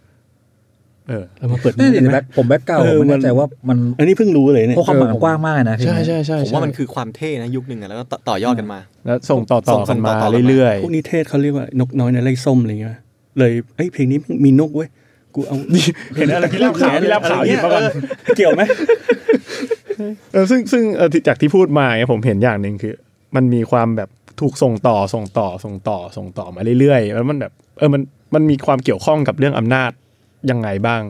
เรามาเปิดนี่แบ็คผมแบ็คเก่าผมมั่นใจว่ามันอันนี้เพิ่งรู้เลยเนี่ยเพราะความหมายกว้างมากนะใช่ใช่ผมว่ามันคือความเท่นะยุคหนึ่งแล้วก็ต่อยอดกันมาแล้วส่งต่อกันมาเรื่อยๆพวกนิเทศเขาเรียกว่านกน้อยในไร่ส้มอะไรเงี้ยเลยไอ้เพลงนี้มีนกเว้ยกูเอาเห็นอะไรพี่รับข่าวหยิบมาก่อนเกี่ยวไหมซึ่งจากที่พูดมาเนี่ยผมเห็นอย่างหนึ่งคือมันมีความแบบถูกส่งต่อมาเรื่อยๆแล้วมันแบบมันมีความเกี่ยวข้องกับเรื่องอำนาจยังไงบ้าง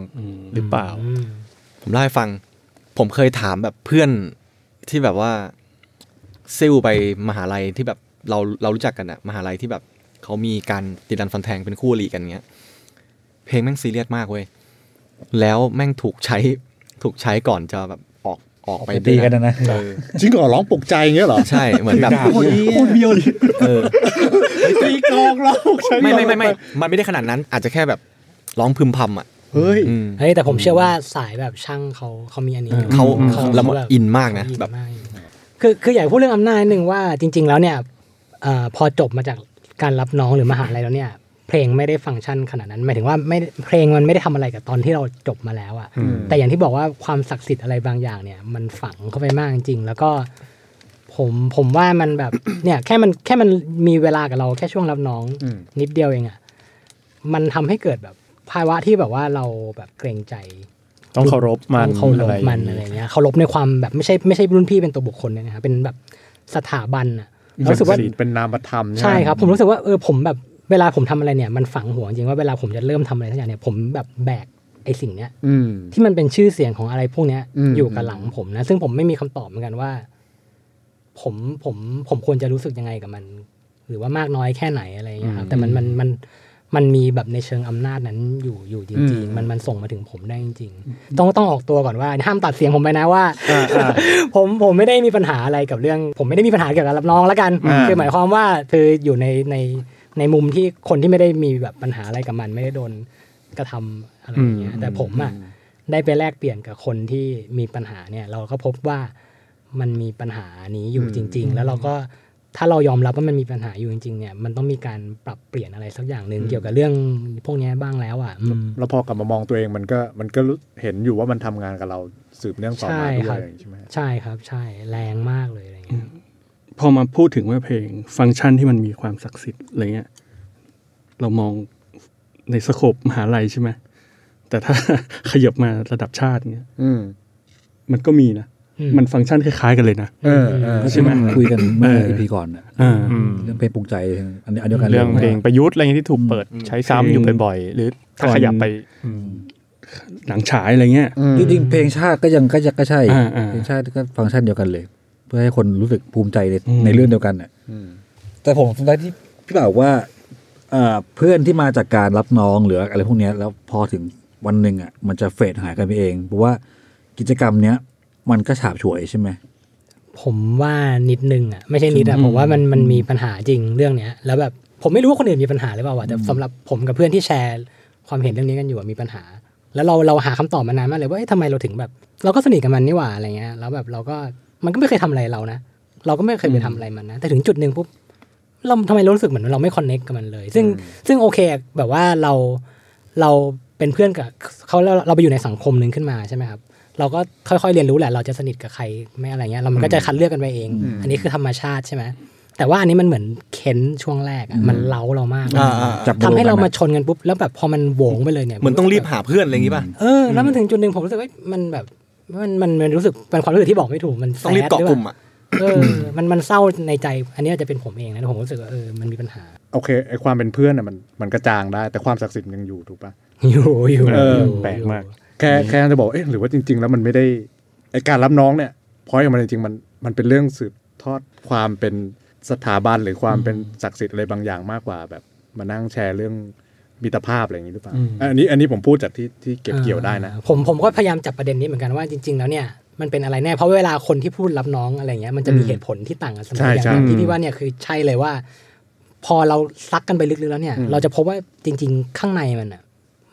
หรือเปล่าผมเล่าให้ฟังผมเคยถามแบบเพื่อนที่แบบว่าซิ่วไปมหาลัยที่แบบเรารู้จักกันอะมหาลัยที่แบบเขามีการตีดันฟันแทงเป็นคู่อริกันเงี้ยเพลงแม่งซีเรียสมากเว้ยแล้วแม่งถูกใช้ก่อนจะแบบออกไปตีกันนะจริงก่อนร้องปลุกใจเงี้ยหรอใช่เหมือนแบบคนเบี้ยวตีกองเราไม่มันไม่ได้ขนาดนั้นอาจจะแค่แบบร้องพึมพำอ่ะเฮ้ยแต่ผมเชื่อว่าสายแบบช่างเขามีอันนี้เขาละมุนอินมากนะแบบคืออยากพูดเรื่องอำนาจหนึ่งว่าจริงๆแล้วเนี่ยพอจบมาจากการรับน้องหรือมหาลัยแล้วเนี่ยเพลงไม่ได้ฟังก์ชันขนาดนั้นหมายถึงว่าไม่เพลงมันไม่ได้ทำอะไรกับตอนที่เราจบมาแล้วอ่ะแต่อย่างที่บอกว่าความศักดิ์สิทธิ์อะไรบางอย่างเนี่ยมันฝังเข้าไปมากจริงแล้วก็ผมว่ามันแบบเนี่ยแค่มันมีเวลากับเราแค่ช่วงรับน้องนิดเดียวเองอ่ะมันทำให้เกิดแบบภาวะที่แบบว่าเราแบบเกรงใจต้องเคารพมันอะไรเงี้ยเคารพในความแบบไม่ใช่รุ่นพี่เป็นตัวบุคคลนะครับเป็นแบบสถาบันอ่ะรู้สึกว่าเป็นนามธรรมใช่ครับผมรู้สึกว่าผมแบบเวลาผมทำอะไรเนี่ยมันฝังหัวจริงว่าเวลาผมจะเริ่มทำอะไรสักอย่างเนี่ยผมแบบแบกไอ้สิ่งเนี้ยที่มันเป็นชื่อเสียงของอะไรพวกเนี้ยอยู่กับหลังผมนะซึ่งผมไม่มีคำตอบเหมือนกันว่าผมควรจะรู้สึกยังไงกับมันหรือว่ามากน้อยแค่ไหนอะไรเงี้ยครับแต่มันมีแบบในเชิงอำนาจนั้นอยู่จริงๆมันส่งมาถึงผมได้จริงๆต้องออกตัวก่อนว่าห้ามตัดเสียงผมไปนะว่า ผมไม่ได้มีปัญหาอะไรกับเรื่องผมไม่ได้มีปัญหาเกี่ยวกับรับน้องละกันคือหมายความว่าเธออยู่ในมุมที่คนที่ไม่ได้มีแบบปัญหาอะไรกับมันไม่ได้โดนกระทำอะไรอย่างเงี้ยแต่ผมอ่ะได้ไปแลกเปลี่ยนกับคนที่มีปัญหาเนี่ยเราก็พบว่ามันมีปัญหานี้อยู่จริงๆแล้วเราก็ถ้าเรายอมรับว่ามันมีปัญหาอยู่จริงๆเนี่ยมันต้องมีการปรับเปลี่ยนอะไรสักอย่างนึงเกี่ยวกับเรื่องพวกนี้บ้างแล้วอ่ะแล้วพอกลับมามองตัวเองมันก็เห็นอยู่ว่ามันทำงานกับเราสืบเนื่องต่อมาด้วยใช่ไหมใช่ครับใช่แรงมากเลยอะไรเงี้ยพอมาพูดถึงว่าเพลงฟังก์ชันที่มันมีความศักดิ์สิทธิ์อะไรเงี้ยเรามองในสโคปมหาลัยใช่ไหมแต่ถ้าขยับมาระดับชาติเงี้ยมันก็มีนะมันฟังก์ชันคล้ายๆกันเลยนะใช่ไหมคุยกันเมื่อ EP ก่อนเรื่องเพลงปลุกใจอันเดียวกันเรื่องเพลงประยุทธ์อะไรอย่างนี้ที่ถูกเปิดใช้ซ้ำอยู่บ่อยๆหรือถ้าขยับไปหนังฉายอะไรเงี้ยจริงๆเพลงชาติก็ใช่เพลงชาติก็ฟังก์ชันเดียวกันเลยเพื่อให้คนรู้สึกภูมิใจในเรื่องเดียวกันน่ะแต่ผมสงสัยที่พี่บอกว่าเพื่อนที่มาจากการรับน้องหรืออะไรพวกนี้แล้วพอถึงวันหนึ่งอ่ะมันจะเฟดหายกันไปเองเพราะว่ากิจกรรมเนี้ยมันก็ฉาบฉวยใช่ไหมผมว่านิดนึงอ่ะไม่ใช่นิดอ่ะผมว่ามันมีปัญหาจริงเรื่องเนี้ยแล้วแบบผมไม่รู้ว่าคนอื่นมีปัญหาหรือเปล่าแต่สำหรับผมกับเพื่อนที่แชร์ความเห็นเรื่องนี้กันอยู่มีปัญหาแล้วเราหาคำตอบมานานมากเลยว่าทำไมเราถึงแบบเราก็สนิทกับมันนี่หว่าอะไรเงี้ยแล้วแบบเราก็มันก็ไม่เคยทำอะไรเรานะเราก็ไม่เคยไปทำอะไรมันนะแต่ถึงจุดนึงปุ๊บเราทำไมรู้สึกเหมือนเราไม่คอนเนคกับมันเลยซึ่งโอเคแบบว่าเราเป็นเพื่อนกับเขาแล้วเราไปอยู่ในสังคมนึงขึ้นมาใช่ไหมครับเราก็ค่อยๆเรียนรู้แหละเราจะสนิทกับใครไม่อะไรเงี้ยเรามันก็จะคัดเลือกกันไปเองอันนี้คือธรรมชาติใช่ไหมแต่ว่าอันนี้มันเหมือนเค้นช่วงแรกมันเล้าเรามากทำให้เรามาชนกันปุ๊บแล้วแบบพอมันโหวงไปเลยเนี่ยเหมือนต้องรีบหาเพื่อนอะไรอย่างงี้ป่ะแล้วมันถึงจุดนึงผมรู้สึกว่ามันแบบมันรู้สึกเป็นความรู้สึกที่บอกไม่ถูกมันต้องรีบเกาะกลุ่มอ่ะมันเศร้าในใจอันนี้อาจจะเป็นผมเองนะผมรู้สึกว่ามันมีปัญหาโอเคไอความเป็นเพื่อนอ่ะมันกระจางได้แต่ความศักดิ์สิทธิ์ยังอยู่ถูกป่ะอยู่แปลกมากแค่จะบอกหรือว่าจริงๆแล้วมันไม่ได้ไอการรับน้องเนี่ยเพราะอย่างมันจริงๆมันเป็นเรื่องสืบทอดความเป็นสถาบันหรือความเป็นศักดิ์สิทธิ์อะไรบางอย่างมากกว่าแบบมานั่งแชร์เรื่องมิตรภาพอะไรอย่างนี้หรือเปล่าอันนี้ผมพูดจากที่เก็บเกี่ยวได้นะผมก็พยายามจับประเด็นนี้เหมือนกันว่าจริงๆแล้วเนี่ย มันเป็นอะไรแน่เพราะเวลาคนที่พูดรับน้องอะไรเงี้ยมันจะมีเหตุผลที่ต่างกันเสมออย่างที่พี่ว่าเนี่ยคือใช่เลยว่าพอเราซักกันไปลึกๆแล้วเนี่ยเราจะพบว่าจริงๆข้างในมันอ่ะ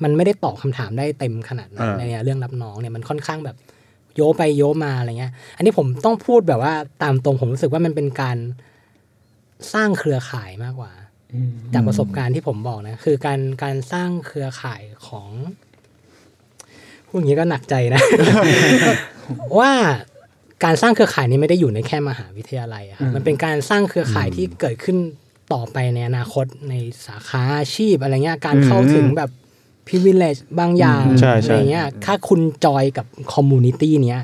มันไม่ได้ตอบคำถามได้เต็มขนาดนั้นในเรื่องรับน้องเนี่ยมันค่อนข้างแบบโยไปโยมาอะไรเงี้ยอันนี้ผมต้องพูดแบบว่าตามตรงผมรู้สึกว่ามันเป็นการสร้างเครือข่ายมากกว่าจากประสบการณ์ที่ผมบอกนะคือการสร้างเครือข่ายของพูดอย่างนี้ก็หนักใจนะ ว่าการสร้างเครือข่ายนี้ไม่ได้อยู่ในแค่มหาวิทยาลัยครับมันเป็นการสร้างเครือข่ายที่เกิดขึ้นต่อไปในอนาคตในสาขาอาชีพอะไรเงี้ยการเข้าถึงแบบprivilege บางอย่างอะไรเงี้ยถ้าคุณจอยกับ community เนี้ย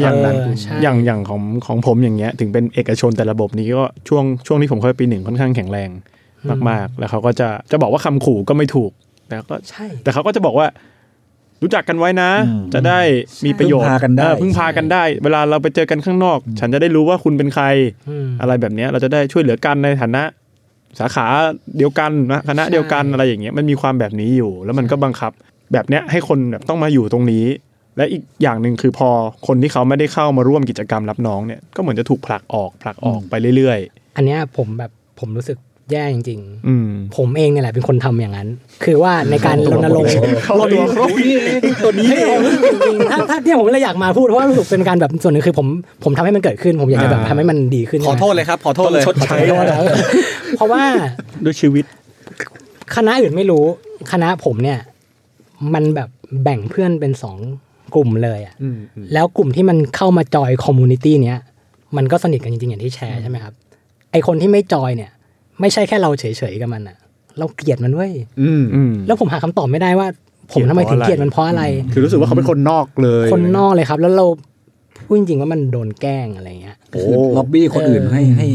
อย่างนั้นอย่างของผมอย่างเงี้ยถึงเป็นเอกชนแต่ระบบนี้ก็ช่วงที่ผมเข้าปีหนึ่งค่อนข้างแข็งแรงมากๆแล้วเขาก็จะบอกว่าคำขู่ก็ไม่ถูกแต่เขาก็จะบอกว่ารู้จักกันไว้นะจะได้มีประโยชน์พึ่งพากันได้เวลาเราไปเจอกันข้างนอกฉันจะได้รู้ว่าคุณเป็นใครอะไรแบบเนี้ยเราจะได้ช่วยเหลือกันในฐานะสาขาเดียวกันนะคณะเดียวกันอะไรอย่างเงี้ยมันมีความแบบนี้อยู่แล้วมันก็บังคับแบบเนี้ยให้คนแบบต้องมาอยู่ตรงนี้และอีกอย่างนึงคือพอคนที่เขาไม่ได้เข้ามาร่วมกิจกรรมรับน้องเนี่ยก็เหมือนจะถูกผลักออกไปเรื่อยๆอันเนี้ยผมรู้สึกแย่จริงๆผมเองเนี่ยแหละเป็นคนทำอย่างนั้นคือว่าในการรณรงค์ตัวนี้ถ้าเนี่ยผมเลยอยากมาพูดเพราะว่ารู้สึกเป็นการแบบส่วนนึงคือผมทำให้มันเกิดขึ้นผมอยากจะแบบทำให้มันดีขึ้นขอโทษเลยชดใช้เพราะว่าด้วยชีวิตคณะอื่นไม่รู้คณะผมเนี่ยมันแบบแบ่งเพื่อนเป็น2กลุ่มเลยอ่ะแล้วกลุ่มที่มันเข้ามาจอยคอมมูนิตี้เนี้ยมันก็สนิทกันจริงๆอย่างที่แชร์ใช่ไหมครับไอคนที่ไม่จอยเนี่ยไม่ใช่แค่เราเฉยๆกับมันอ่ะเราเกลียดมันเว้ยแล้วผมหาคำตอบไม่ได้ว่าผมทำไมถึงเกลียดมันเพราะอะไรคือรู้สึกว่าเขาเป็นคนนอกเลยคนนอกเลยครับแล้วเราพูดจริงๆว่ามันโดนแกล้งอะไรเงี้ยคือล็อบบี้คนอื่นให้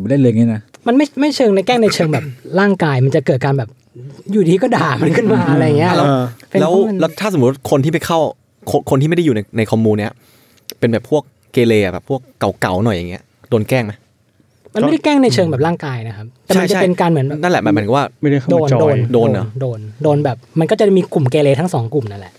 ไม่ได้เลยไงนะมันไม่เชิงในแกล้งในเชิงแบบร่างกายมันจะเกิดการแบบอยู่ดีก็ด่ามันขึ้นมาอะไรเงี้ยแล้วถ้าสมมติคนที่ไปเข้าคนที่ไม่ได้อยู่ในคอมมูนเนี้ยเป็นแบบพวกเกเรแบบพวกเก่าๆหน่อยอย่างเงี้ยโดนแกล้งไหมมันไม่ได้แกล้งในเชิงแบบร่างกายนะครับแต่มันจะเป็นการเหมือนนั่นแหละหมายถึงว่าโดนเนาะโดนแบบมันก็จะมีกลุ่มเกเรทั้งสองกลุ่มนั่นแหละ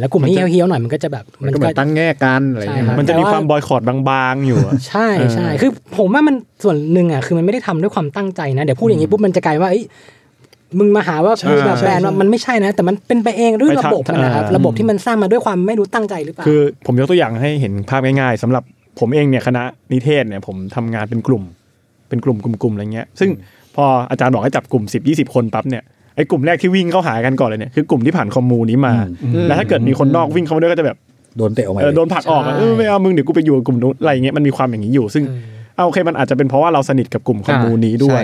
แล้วกลุ่มที่เฮี้ยวๆหน่อยมันก็จะแบบมันก็ตั้งแง่กันอะไรอย่างเงี้ยมันจะมีความบอยคอตบางๆอยู่ใช่ใช่คือผมว่ามันส่วนหนึ่งอ่ะคือมันไม่ได้ทำด้วยความตั้งใจนะเดี๋ยวพูดอย่างนี้ปุ๊บมันจะกลายว่ามึงมาหาว่าคือแบบแบรนด์มันไม่ใช่นะแต่มันเป็นไปเองด้วยระบบนะครับระบบที่มันสร้างมาด้วยความไม่รู้ตั้งใจหรือเปล่าคือผมยกตัวอย่างให้เห็นภาพง่ายๆสำหรับผมเองเนี่ยคณะนิเทศเนี่ยผมทำงานเป็นกลุ่มอะไรเงี้ยซึ่งพออาจารย์บอกให้จับกลุ่ม10 20คนปั๊บเนี่ยไอ้กลุ่มแรกที่วิ่งเข้าหากันก่อนเลยเนี่ยคือกลุ่มที่ผ่านคอมมูนี้มาแล้วถ้าเกิดมีคนนอกวิ่งเข้ามาด้วยก็จะแบบโดนเตะออกมาโดนผลักออกไม่เอามึงเดี๋ยวกูไปอยู่กลุ่มนู้นอะไรเงี้ยมันมีความอย่างนี้อยู่ซึ่งโอเคมันอาจจะเป็นเพราะว่าเราสนิทกับกลุ่มคอมมูนี้ด้วย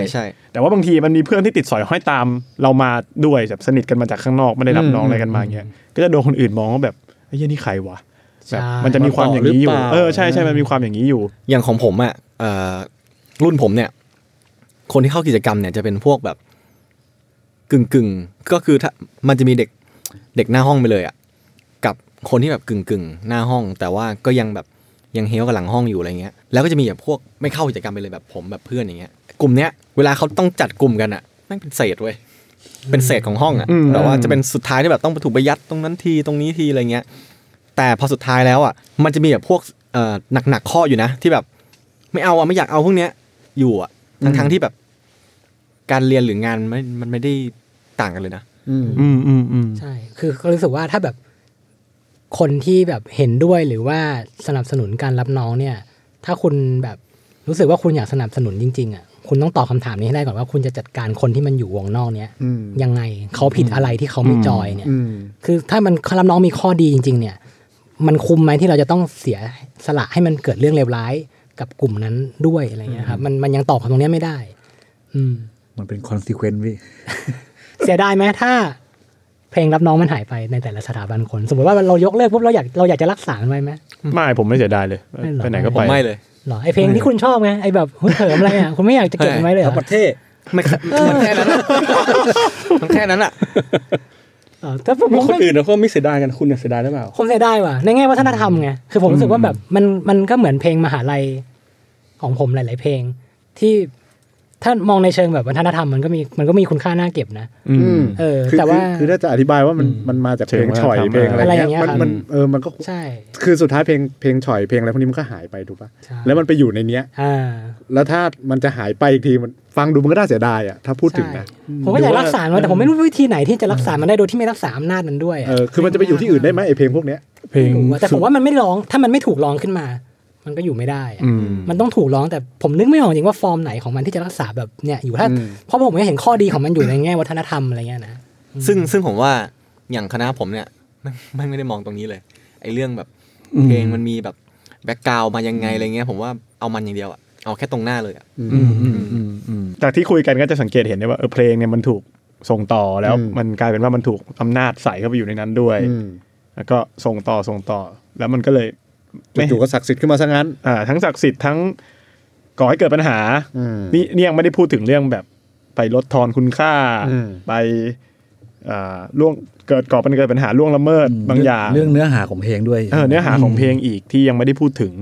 แต่ว่าบางทีมันมีเพื่อนที่ติดสอยห้อยตามเรามาด้วยแบบสนิทกันมาจากข้างนอกไม่ได้รับน้องอะไรกันมาเงี้ยก็จะโดนคนอื่นมองว่าแบบไอ้เหี้ยนี่ใครวะแบบมันจะมีความอย่างนี้อยู่ใช่ใช่มันมีความอย่างนี้อยู่อย่างของผมอ่ะรุ่นผมเนี่ยคนที่เข้ากิจกรรมเนี่ยจะเป็นพวกแบบกึ่งก็คือถ้ามันจะมีเด็กเด็กหน้าห้องไปเลยอ่ะกับคนที่แบบกึ่งหน้าห้องแต่ว่าก็ยังแบบยังเฮลกับหลังห้องอยู่อะไรเงี้ยแล้วก็จะมีแบบพวกไม่เข้ากิจกรรมไปเลยแบบผมแบบเพื่อนอย่างเงี้ยกลุ่มเนี้ยเวลาเขาต้องจัดกลุ่มกันอ่ะแม่งเป็นเศษเว้ยเป็นเศษของห้องอ่ะแต่ว่าจะเป็นสุดท้ายที่แบบต้องถูกไปยัดตรงนั้นทีตรงนี้ทีอะไรเงี้ยแต่พอสุดท้ายแล้วอ่ะมันจะมีแบบพวกหนักข้ออยู่นะที่แบบไม่เอาอ่ะไม่อยากเอาพวกเนี้ยอยู่อ่ะทั้งที่แบบการเรียนหรืองานมันไม่ได้ต่างกันเลยนะใช่คือก็รู้สึกว่าถ้าแบบคนที่แบบเห็นด้วยหรือว่าสนับสนุนการรับน้องเนี่ยถ้าคุณแบบรู้สึกว่าคุณอยากสนับสนุนจริงๆอ่ะคุณต้องตอบคำถามนี้ให้ได้ก่อนว่าคุณจะจัดการคนที่มันอยู่วงนอกเนี้ยยังไงเขาผิดอะไรที่เขาไม่จอยเนี่ยคือถ้ามันรับน้องมีข้อดีจริงๆเนี่ยมันคุ้มไหมที่เราจะต้องเสียสละให้มันเกิดเรื่องเลวร้ายกับกลุ่มนั้นด้วยอะไรเงี้ยครับมันยังตอบคำตรงนี้ไม่ได้มันเป็น consequence พี่ เสียดายไหมถ้าเพลงรับน้องมันหายไปในแต่ละสถาบันคนสมมติว่าเรายกเลิกปุ๊บเราอยากจะรักษามันไว้ไหมไม่ผมไม่เสียดายเลยไปไหนก็ไปไม่เลยหรอไอเพลงที่คุณชอบไงไอแบบหุ่นเถิมอะไรอ่ะคุณไม่อยากจะเก็บไว้เลยประเทศมันแค่นั้นมันแค่นั้นอ่ะแต่ผมคนอื่นเขาไม่เสียดายกันคุณเสียดายหรือเปล่าผมเสียดายว่ะในแง่วัฒนธรรมไงคือผมรู้สึกว่าแบบมันก็เหมือนเพลงมหาลัยของผมหลายๆเพลงที่ ถ้ามองในเชิงแบบวัฒนธรรมมันก็มีคุณค่าน่าเก็บนะแต่ว่าคือถ้าจะอธิบายว่ามันมาจากเพลงฉ่อยเพลงอะไรอย่างเงี้ยมันก็ใช่คือสุดท้ายเพลงฉ่อยเพลงอะไรพวกนี้มันก็หายไปถูกป่ะแล้วมันไปอยู่ในเนี้ยแล้วถ้ามันจะหายไปอีกทีมันฟังดูมันก็น่าเสียดายอ่ะถ้าพูดถึงนะผมก็อยากรักษามันแต่ผมไม่รู้วิธีไหนที่จะรักษามันได้โดยที่ไม่รักษาอำนาจนั้นด้วยคือมันจะไปอยู่ที่อื่นได้ไหมไอเพลงพวกเนี้ยเพลงแต่ผมว่ามันไม่ร้องถ้ามันไม่ถูกร้องขึ้นมามันก็อยู่ไม่ได้มันต้องถูกร้องแต่ผมนึกไม่ออกจริงว่าฟอร์มไหนของมันที่จะรักษาแบบเนี่ยอยู่ถ้าเพราะผมก็เห็นข้อดีของมันอยู่ในแง่วัฒนธรรมอะไรเงี้ยนะซึ่งผมว่าอย่างคณะผมเนี่ยไม่ได้มองตรงนี้เลยไอ้เรื่องแบบเพลงมันมีแบบแบ็คกราวด์มายังไงอะไรเงี้ยผมว่าเอามันอย่างเดียวอ่ะเอาแค่ตรงหน้าเลยอ่ะจากที่คุยกันก็จะสังเกตเห็นได้ว่าเพลงเนี่ยมันถูกส่งต่อแล้วมันกลายเป็นว่ามันถูกอำนาจใส่เข้าไปอยู่ในนั้นด้วยแล้วก็ส่งต่อแล้วมันก็เลยจู่ๆก็ศักดิ์สิทธิ์ขึ้นมาซะงั้นทั้งศักดิ์สิทธิ์ทั้งก่อให้เกิดปัญหานี่ยังไม่ได้พูดถึงเรื่องแบบไปลดทอนคุณค่าไปล่วงเกิดก่อเป็นเกิดปัญหาล่วงละเมิดบางอย่างเรื่องเนื้อหาของเพลงด้วยเนื้อหาของเพลงอีกที่ยังไม่ได้พูดถึง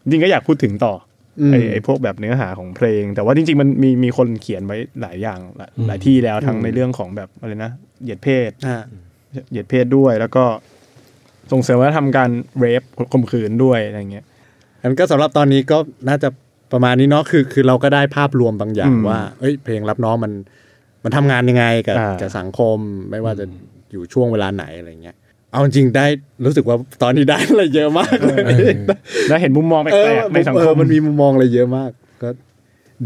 จริงก็อยากพูดถึงต่อไอ้พวกแบบเนื้อหาของเพลงแต่ว่าจริงๆมันมีคนเขียนไว้หลายอย่างหลายที่แล้วทั้งในเรื่องของแบบอะไรนะเหยียดเพศด้วยแล้วก็ส่งเสริมว่าทำการเรฟข่มขืนด้วยอะไรเงี้ยอันก็สำหรับตอนนี้ก็น่าจะประมาณนี้เนาะคือเราก็ได้ภาพรวมบางอย่างว่าเอ้ยเพลงรับน้องมันทำงานยังไงกับสังคมไม่ว่าจะอยู่ช่วงเวลาไหนอะไรเงี้ยเอาจริงได้รู้สึกว่าตอนนี้ได้อะไรเยอะมากเลยได้เห็นมุมมองแปลกๆในสังคมมันมีมุมมองอะไรเยอะมากก็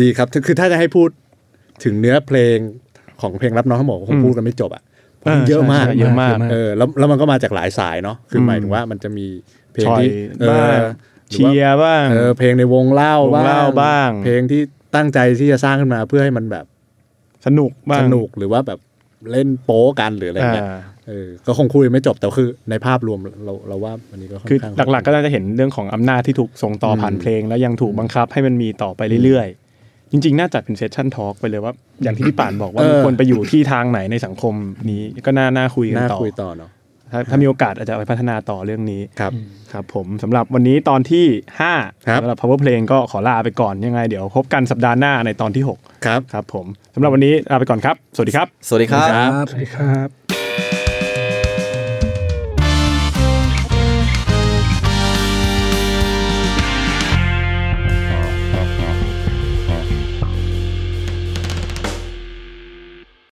ดีครับคือถ้าจะให้พูดถึงเนื้อเพลงของเพลงรับน้องทั้งหมดคงพูดกันไม่จบอ่ะเยอะมากแล้วมันก็มาจากหลายสายเนาะคือหมายถึงว่ามันจะมีเพลงที่เชียร์บ้างเพลงในวงเล่าบ้างเพลงที่ตั้งใจที่จะสร้างขึ้นมาเพื่อให้มันแบบสนุกหรือว่าแบบเล่นโป๊กันหรืออะไรเงี้ยก็คงคุยไม่จบแต่คือในภาพรวมเราว่าอันนี้ก็คือหลักๆก็น่าจะเห็นเรื่องของอำนาจที่ถูกส่งต่อผ่านเพลงแล้วยังถูกบังคับให้มันมีต่อไปเรื่อยจริงๆน่าจัดเป็นเซสชั่นทอล์กไปเลยว่าอย่างที่พี่ป่านบอกว่าควรไปอยู่ที่ทางไหนในสังคมนี้ก็น่าคุยกันต่อเนาะถ้ามีโอกาสอาจจะไปพัฒนาต่อเรื่องนี้ครับผมสำหรับวันนี้ตอนที่5สำหรับ Power Play ก็ขอลาไปก่อนยังไงเดี๋ยวพบกันสัปดาห์หน้าในตอนที่6ครับผมสำหรับวันนี้ลาไปก่อนครับสวัสดีครับ